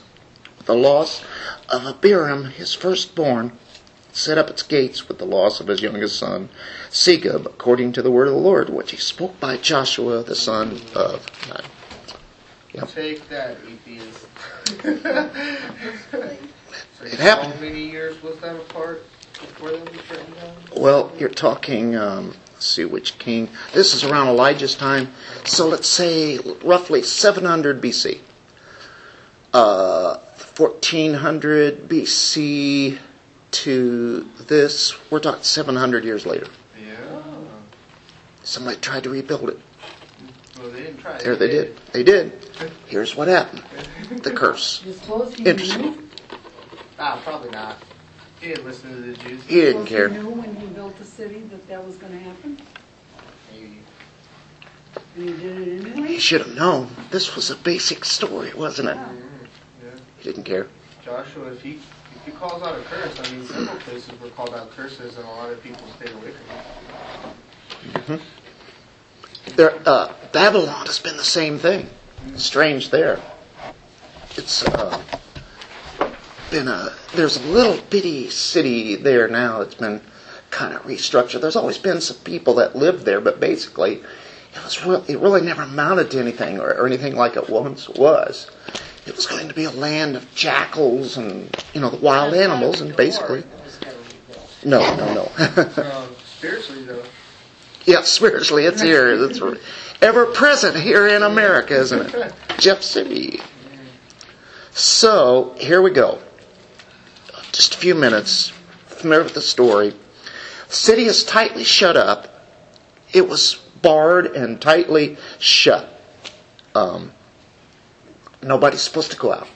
With the loss of Abiram, his firstborn, set up its gates. With the loss of his youngest son, Segub, according to the word of the Lord, which he spoke by Joshua, the son of Nun. Yep. Take that, atheist. It happened. How many years was that apart before that was written down? Well, you're talking... see which king. This is around Elijah's time. So let's say roughly 700 BC. 1400 BC to this. We're talking 700 years later. Yeah. Somebody tried to rebuild it. Well, they didn't try. There they did. Here's what happened. The curse. Interesting. Probably not. He didn't listen to the Jews. He didn't care. He knew when he built the city that was going to happen. Maybe. And he did it anyway. He should have known. This was a basic story, wasn't it? Yeah. He didn't care. Joshua, if he calls out a curse, I mean, several places were called out curses, and a lot of people stayed away from it. Mm-hmm. Babylon has been the same thing. Mm-hmm. Strange there. It's there's a little bitty city there now that's been kind of restructured. There's always been some people that lived there, but basically it really never amounted to anything or anything like it once was. It was going to be a land of jackals and the wild animals, and basically no. Spiritually though. Yeah, spiritually it's here. It's ever present here in America, isn't it? Jeff City. So here we go. Just a few minutes, familiar with the story. The city is tightly shut up. It was barred and tightly shut. Nobody's supposed to go out.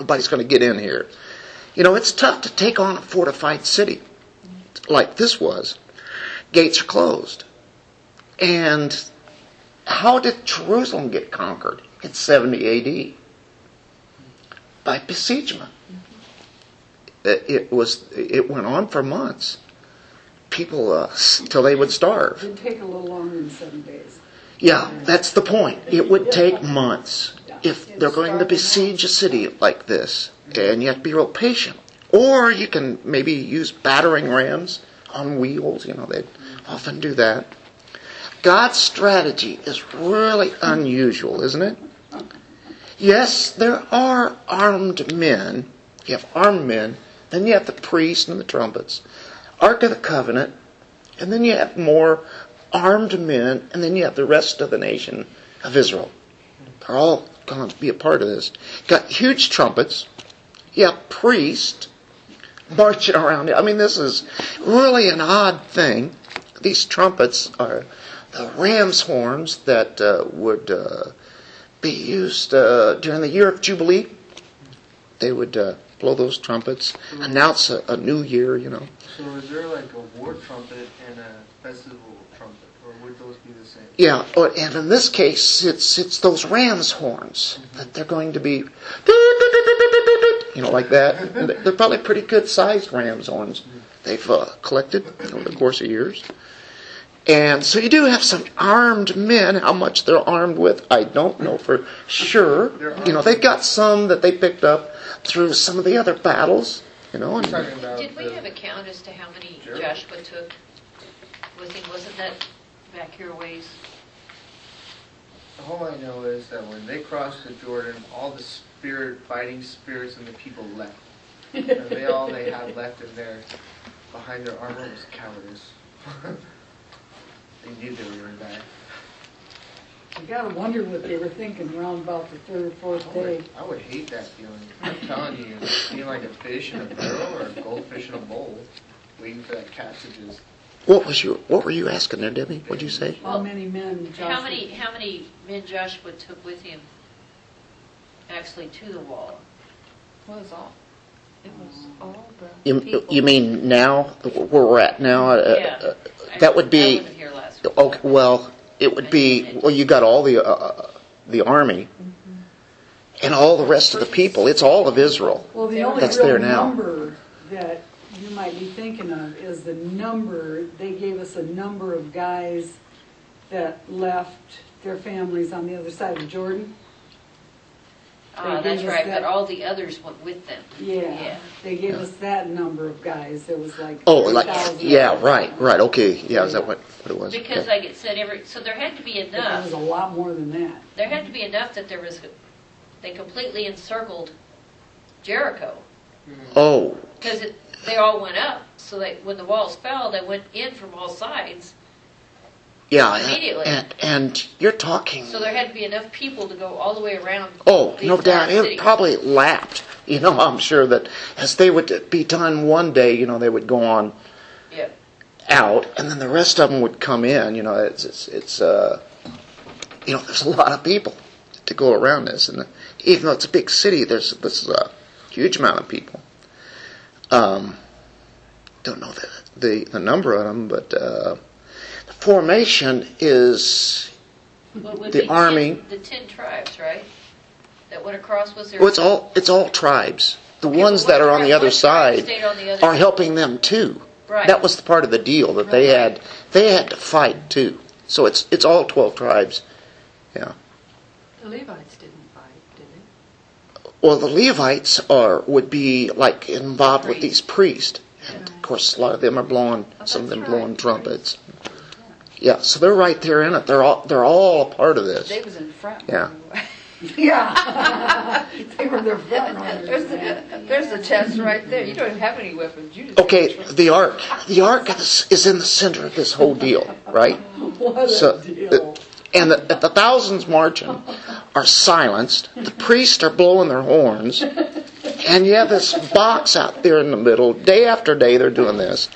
Nobody's going to get in here. It's tough to take on a fortified city like this was. Gates are closed. And how did Jerusalem get conquered in 70 AD? By besiegement. It went on for months. People till they would starve. It would take a little longer than 7 days. Yeah, that's the point. It would take months if they're going to besiege a city like this, and you have to be real patient. Or you can maybe use battering rams on wheels. They often do that. God's strategy is really unusual, isn't it? Yes, there are armed men. You have armed men. Then you have the priests and the trumpets, Ark of the Covenant, and then you have more armed men, and then you have the rest of the nation of Israel. They're all going to be a part of this. You've got huge trumpets. You have priests marching around. I mean, this is really an odd thing. These trumpets are the ram's horns that would be used during the year of Jubilee. they would blow those trumpets, mm-hmm. announce a new year, you know. So is there like a war trumpet and a festival trumpet, or would those be the same? Yeah, and in this case, it's those ram's horns mm-hmm. that they're going to be, you know, like that. And they're probably pretty good-sized ram's horns mm-hmm. they've collected over the course of years. And so you do have some armed men. How much they're armed with, I don't know for sure. You know, they've got some that they picked up through some of the other battles. You know. And did we have a count as to how many Joshua took with him? Wasn't that back here a ways? All I know is that when they crossed the Jordan, all the fighting spirits and the people left. And all they had left in there behind their armor was cowardice. They knew they were going to die. You got to wonder what they were thinking around about the third or fourth day. I would hate that feeling. I'm telling you, being like a fish in a barrel or a goldfish in a bowl, waiting for that cat to just... What were you asking there, Debbie? What did you say? Well, how many men Joshua took with him actually to the wall? What was all? It was all the people. You mean now, where we're at now? Yeah. That would be... I wasn't here last week. Okay, well, it would be... Well, you got all the army mm-hmm. and all the rest of the people. It's all of Israel. Well, the only real number that you might be thinking of is the number... They gave us a number of guys that left their families on the other side of Jordan. That's right, but all the others went with them. Yeah. They gave us that number of guys. It was like 3,000. Right, okay. Yeah, is that what it was? Because like it said, so there had to be enough. There was a lot more than that. There had to be enough that they completely encircled Jericho. Mm-hmm. Oh. Because they all went up, so when the walls fell, they went in from all sides. Yeah, immediately. And you're talking... So there had to be enough people to go all the way around. Oh, no doubt. It probably lapped. You know, I'm sure that as they would be done one day, you know, they would go on out, and then the rest of them would come in. You know, it's there's a lot of people to go around this. And even though it's a big city, there's a huge amount of people. Don't know the number of them, but... Formation is the army. The 10 tribes, right? That went across. Was there? Well, it's all tribes. The ones that are on the other side are helping them too. Right. That was the part of the deal that they had to fight too. So it's all 12 tribes. Yeah. The Levites didn't fight, did they? Well, the Levites would be like involved with these priests, and of course a lot of them are blowing blowing trumpets. Yeah, so they're right there in it. They're all a part of this. They was in front. Yeah. Yeah. They were their front runners. There's the chest right there. You don't even have any weapons. You just the ark. The ark is in the center of this whole deal, right? What a deal. The thousands marching are silenced. The priests are blowing their horns. And you have this box out there in the middle. Day after day they're doing this.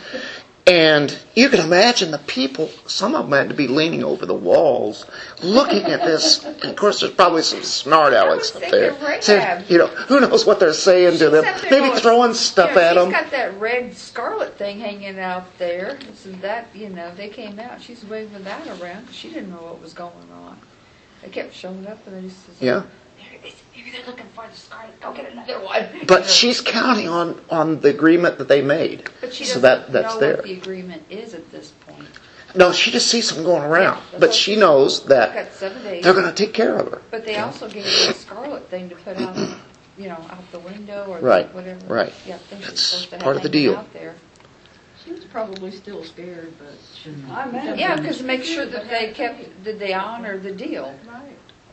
And you can imagine the people, some of them had to be leaning over the walls, looking at this. And of course, there's probably some smart Alex up there. Saying, you know, who knows what they're saying to them. Maybe throwing stuff at them. She's got that red scarlet thing hanging out there. So that, you know, they came out. She's waving that around because she didn't know what was going on. They kept showing up and they just said, maybe they're looking for the scarlet. Go get another one. But she's counting on the agreement that they made. But she doesn't know what the agreement is at this point. No, she just sees them going around. But she knows that they're going to take care of her. But they also gave her the scarlet thing to put on, you know, out the window or whatever. Right. Yeah, that's part of the deal. Out there. She was probably still scared, but she might. Yeah, because make sure that they honor the deal. Right.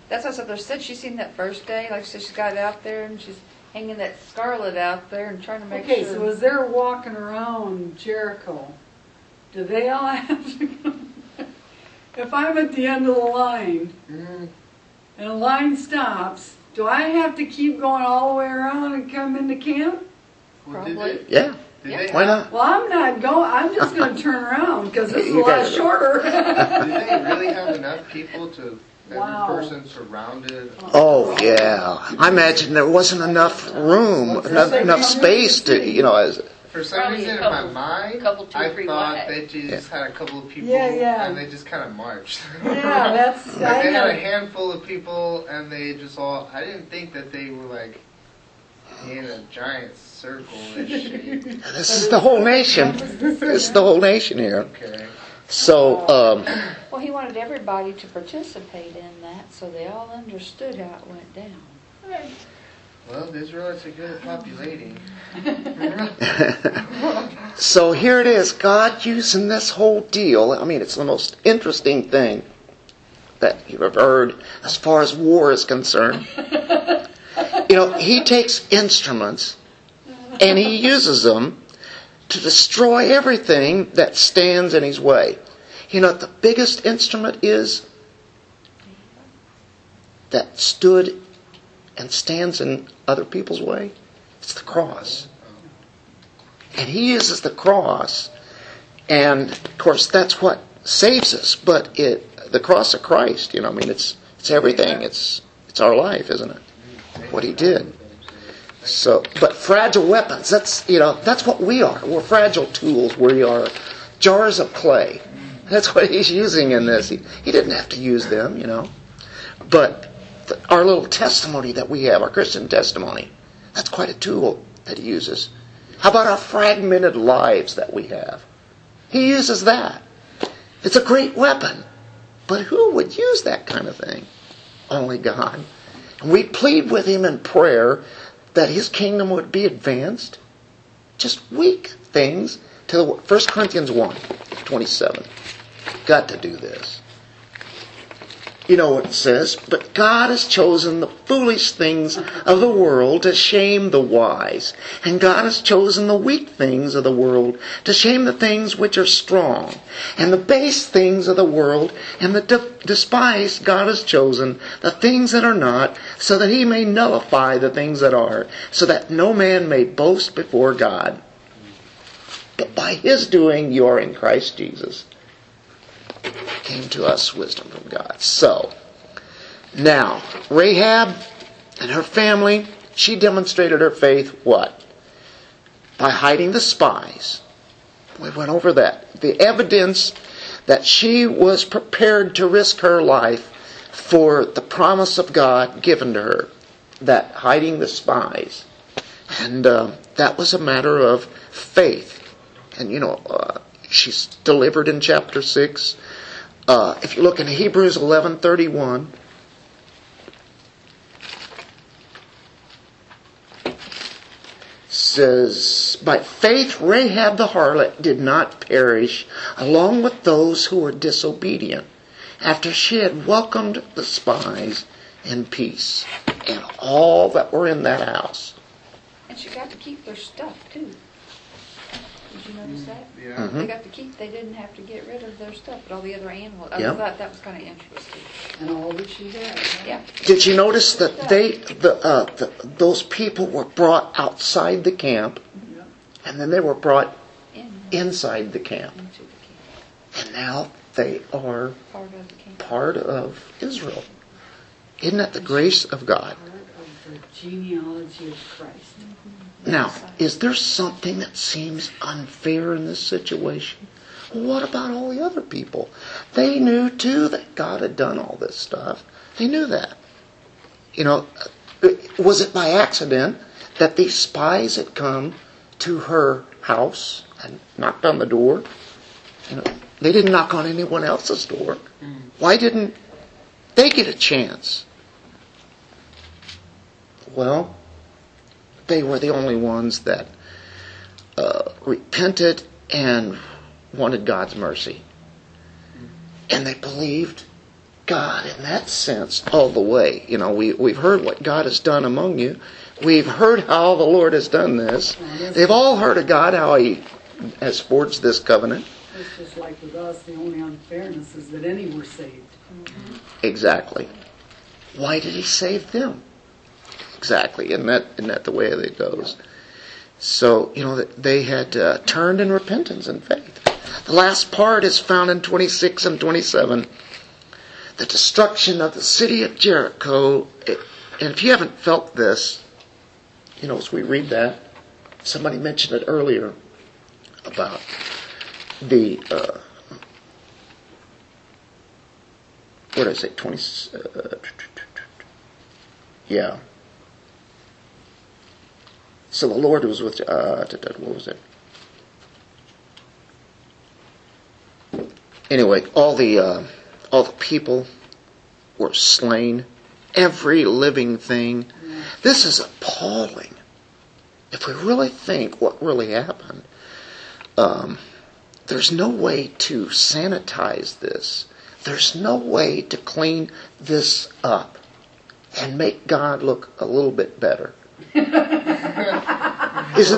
That's what Heather said. She's seen that first day. Like she said, she's got it out there and she's hanging that scarlet out there and trying to make sure. Okay, so as they're walking around Jericho, do they all have to come? If I'm at the end of the line and the line stops, do I have to keep going all the way around and come into camp? Probably. Yeah. Yeah. Why not? Well, I'm not going. I'm just going to turn around because this is a lot shorter. Do they really have enough people to Every person surrounded. Oh yeah, I imagine there wasn't enough room, enough space to, you know. For some reason, in my mind, I thought that Jesus had a couple of people and they just kind of marched. Yeah, that's. Like they had a handful of people and they just all. I didn't think that they were like in a giant circle and shit. This is the whole nation. It's the whole nation here. Okay. So, well, he wanted everybody to participate in that, so they all understood how it went down. Right. Well, the Israelites are good at populating. So here it is, God using this whole deal. I mean, it's the most interesting thing that you've ever heard as far as war is concerned. You know, he takes instruments and he uses them to destroy everything that stands in his way. You know what the biggest instrument is that stood and stands in other people's way? It's the cross. And he uses the cross, and of course that's what saves us, but the cross of Christ, you know, I mean it's everything. It's our life, isn't it? What he did. So, but fragile weapons, that's what we are. We're fragile tools. We are jars of clay. That's what he's using in this. He didn't have to use them, you know. But our little testimony that we have, our Christian testimony, that's quite a tool that he uses. How about our fragmented lives that we have? He uses that. It's a great weapon. But who would use that kind of thing? Only God. And we plead with him in prayer that his kingdom would be advanced. Just weak things. To the 1 Corinthians 1:27. Got to do this. You know what it says? But God has chosen the foolish things of the world to shame the wise. And God has chosen the weak things of the world to shame the things which are strong. And the base things of the world and the despised God has chosen the things that are not, so that he may nullify the things that are, so that no man may boast before God. But by his doing you are in Christ Jesus. Came to us wisdom from God. So, now, Rahab and her family, she demonstrated her faith, what? By hiding the spies. We went over that. The evidence that she was prepared to risk her life for the promise of God given to her. That hiding the spies. And that was a matter of faith. And you know, she's delivered in chapter 6. If you look in Hebrews 11:31, says, by faith Rahab the harlot did not perish along with those who were disobedient, after she had welcomed the spies in peace and all that were in that house. And she got to keep their stuff too. Did you notice that? Yeah. Mm-hmm. They got to keep, they didn't have to get rid of their stuff, but all the other animals. I thought that was kind of interesting. And all that she had. Right? Yeah. Did you notice that those people were brought outside the camp, and then they were brought inside the camp. And now they are part of Israel. Isn't that the grace of God? Part of the genealogy of Christ. Now, is there something that seems unfair in this situation? What about all the other people? They knew, too, that God had done all this stuff. They knew that. You know, was it by accident that these spies had come to her house and knocked on the door? You know, they didn't knock on anyone else's door. Why didn't they get a chance? Well, they were the only ones that repented and wanted God's mercy. And they believed God in that sense all the way. You know, we've heard what God has done among you. We've heard how the Lord has done this. They've all heard of God, how he has forged this covenant. It's just like with us, the only unfairness is that any were saved. Mm-hmm. Exactly. Why did he save them? Exactly, isn't that the way that it goes? So, you know, they had turned in repentance and faith. The last part is found in 26 and 27. the destruction of the city of Jericho. And if you haven't felt this, you know, as we read that, somebody mentioned it earlier about the, 20. So the Lord was with, Anyway, all the people were slain. Every living thing. This is appalling. If we really think what really happened, there's no way to sanitize this. There's no way to clean this up and make God look a little bit better. Isn't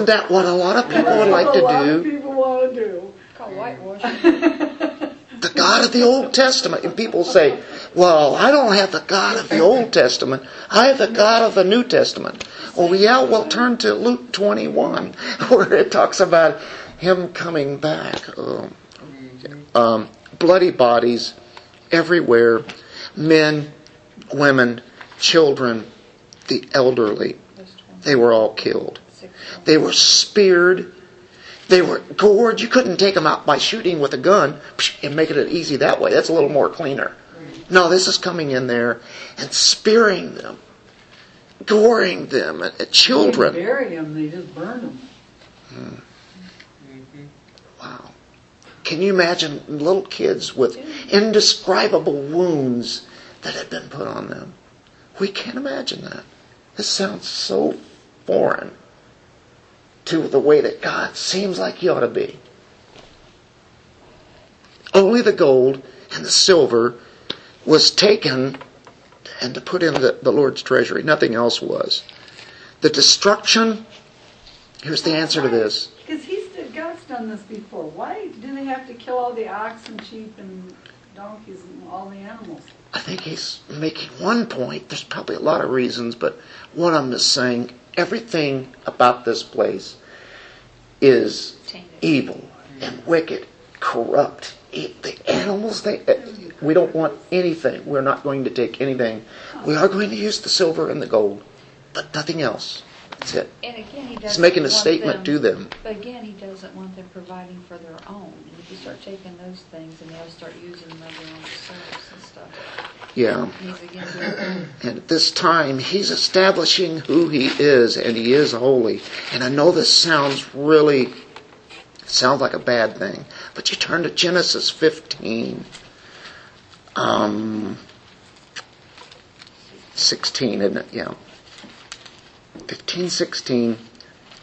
that what a lot of people would like to do? Called whitewashing. The God of the Old Testament. And people say, well, I don't have the God of the Old Testament. I have the God of the New Testament. Well, yeah, we'll turn to Luke 21, where it talks about him coming back. Bloody bodies everywhere. Men, women, children, the elderly. They were all killed. They were speared. They were gored. You couldn't take them out by shooting with a gun and making it easy that way. That's a little more cleaner. No, this is coming in there and spearing them, goring them, and children. They didn't bury them, they just burned them. Wow. Can you imagine little kids with indescribable wounds that had been put on them? We can't imagine that. This sounds so foreign to the way that God seems like He ought to be. Only the gold and the silver was taken and to put in the Lord's treasury. Nothing else was. The destruction, here's the answer to this. Because God's done this before. Why do they have to kill all the oxen, sheep, and donkeys and all the animals? I think he's making one point. There's probably a lot of reasons, but one of them is saying everything about this place is evil and wicked, corrupt. The animals, we don't want anything. We're not going to take anything. We are going to use the silver and the gold, but nothing else. That's it. And again, he's making a statement to them. But again, he doesn't want them providing for their own. If you start taking those things and they'll start using them on themselves and stuff. Yeah. And at this time, he's establishing who he is, and he is holy. And I know this sounds really... It sounds like a bad thing. But you turn to Genesis 15, 16, isn't it? Yeah. 15, 16.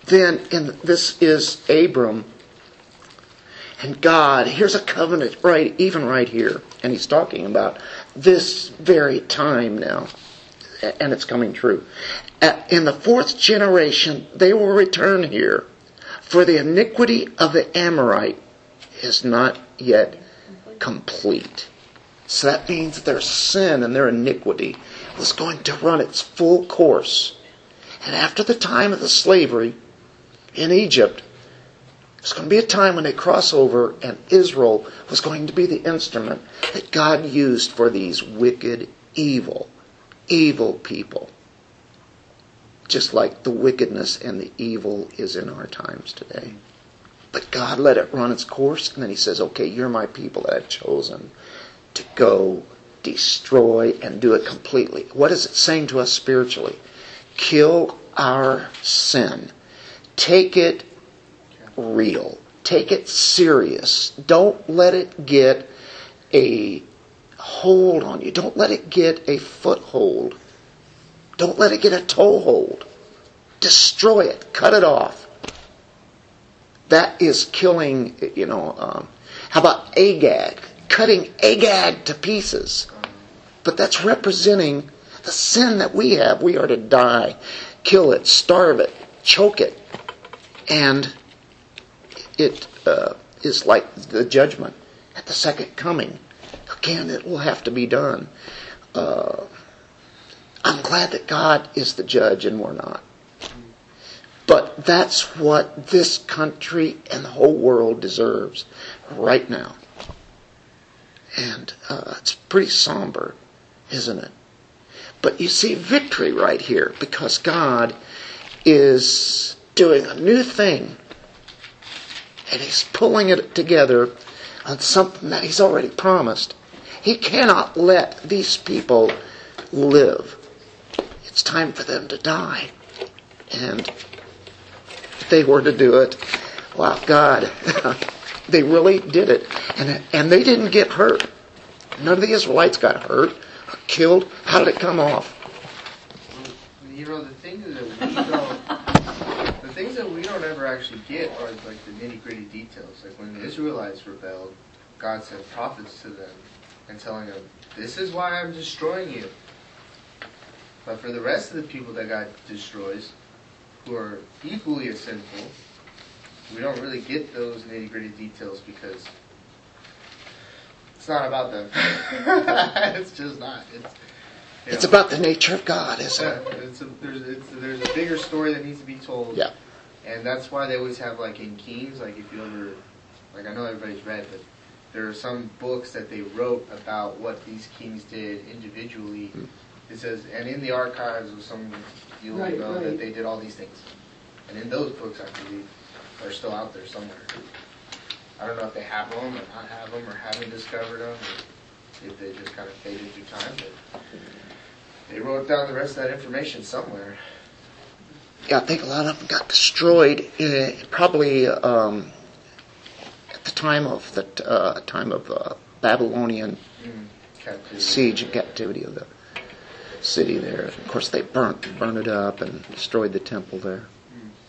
Then, and this is Abram and God. Here's a covenant, right? Even right here. And he's talking about this very time now. And it's coming true. In the fourth generation, they will return here. For the iniquity of the Amorite is not yet complete. So that means their sin and their iniquity was going to run its full course. And after the time of the slavery in Egypt, there's going to be a time when they cross over, and Israel was going to be the instrument that God used for these wicked, evil people. Just like the wickedness and the evil is in our times today. But God let it run its course, and then He says, okay, you're my people that I've chosen to go destroy and do it completely. What is it saying to us spiritually? Kill our sin. Take it real. Take it serious. Don't let it get a hold on you. Don't let it get a foothold. Don't let it get a toehold. Destroy it. Cut it off. That is killing, how about Agag? Cutting Agag to pieces. But that's representing the sin that we have. We are to die. Kill it. Starve it. Choke it. And it is like the judgment at the second coming. Again, it will have to be done. I'm glad that God is the judge and we're not. But that's what this country and the whole world deserves right now. And it's pretty somber, isn't it? But you see victory right here, because God is doing a new thing. And he's pulling it together on something that he's already promised. He cannot let these people live. It's time for them to die. And they were to do it. Wow, God. They really did it. And they didn't get hurt. None of the Israelites got hurt or killed. How did it come off? The thing that we don't, the things that we don't ever actually get are like the nitty-gritty details. Like when the Israelites rebelled, God sent prophets to them and telling them, this is why I'm destroying you. But for the rest of the people that God destroys, who are equally as sinful, we don't really get those nitty-gritty details because it's not about them. It's just not. It's about the nature of God, isn't it? Yeah, there's a bigger story that needs to be told. Yeah. And that's why they always have, like, in Kings, like, if you ever, like, I know everybody's read, but there are some books that they wrote about what these kings did individually. Mm. It says, and in the archives of some years ago, that they did all these things. And in those books, I believe, are still out there somewhere. I don't know if they have them or not have them or haven't discovered them, or if they just kind of faded through time, but they wrote down the rest of that information somewhere. Yeah, I think a lot of them got destroyed, probably at the time of Babylonian siege and captivity of the city there. Of course, they burned it up and destroyed the temple there.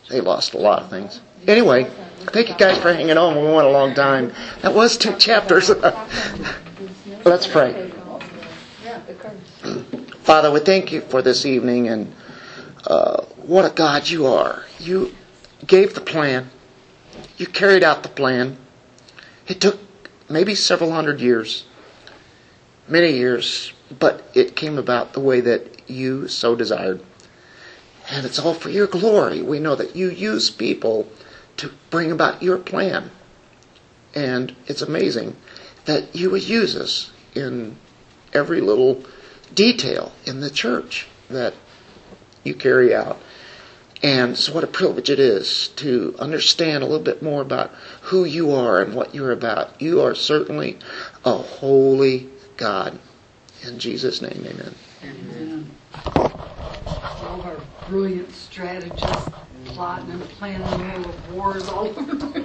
They lost a lot of things. Anyway, thank you guys for hanging on. We went a long time. That was 2 chapters. Let's pray. Father, we thank you for this evening, and what a God you are. You gave the plan. You carried out the plan. It took maybe several hundred years, many years, but it came about the way that you so desired. And it's all for your glory. We know that you use people to bring about your plan. And it's amazing that you would use us in every little detail in the church that you carry out. And so what a privilege it is to understand a little bit more about who you are and what you're about. You are certainly a holy God. In Jesus' name, amen. Amen. All of our brilliant strategists plotting and planning all of wars all over the place.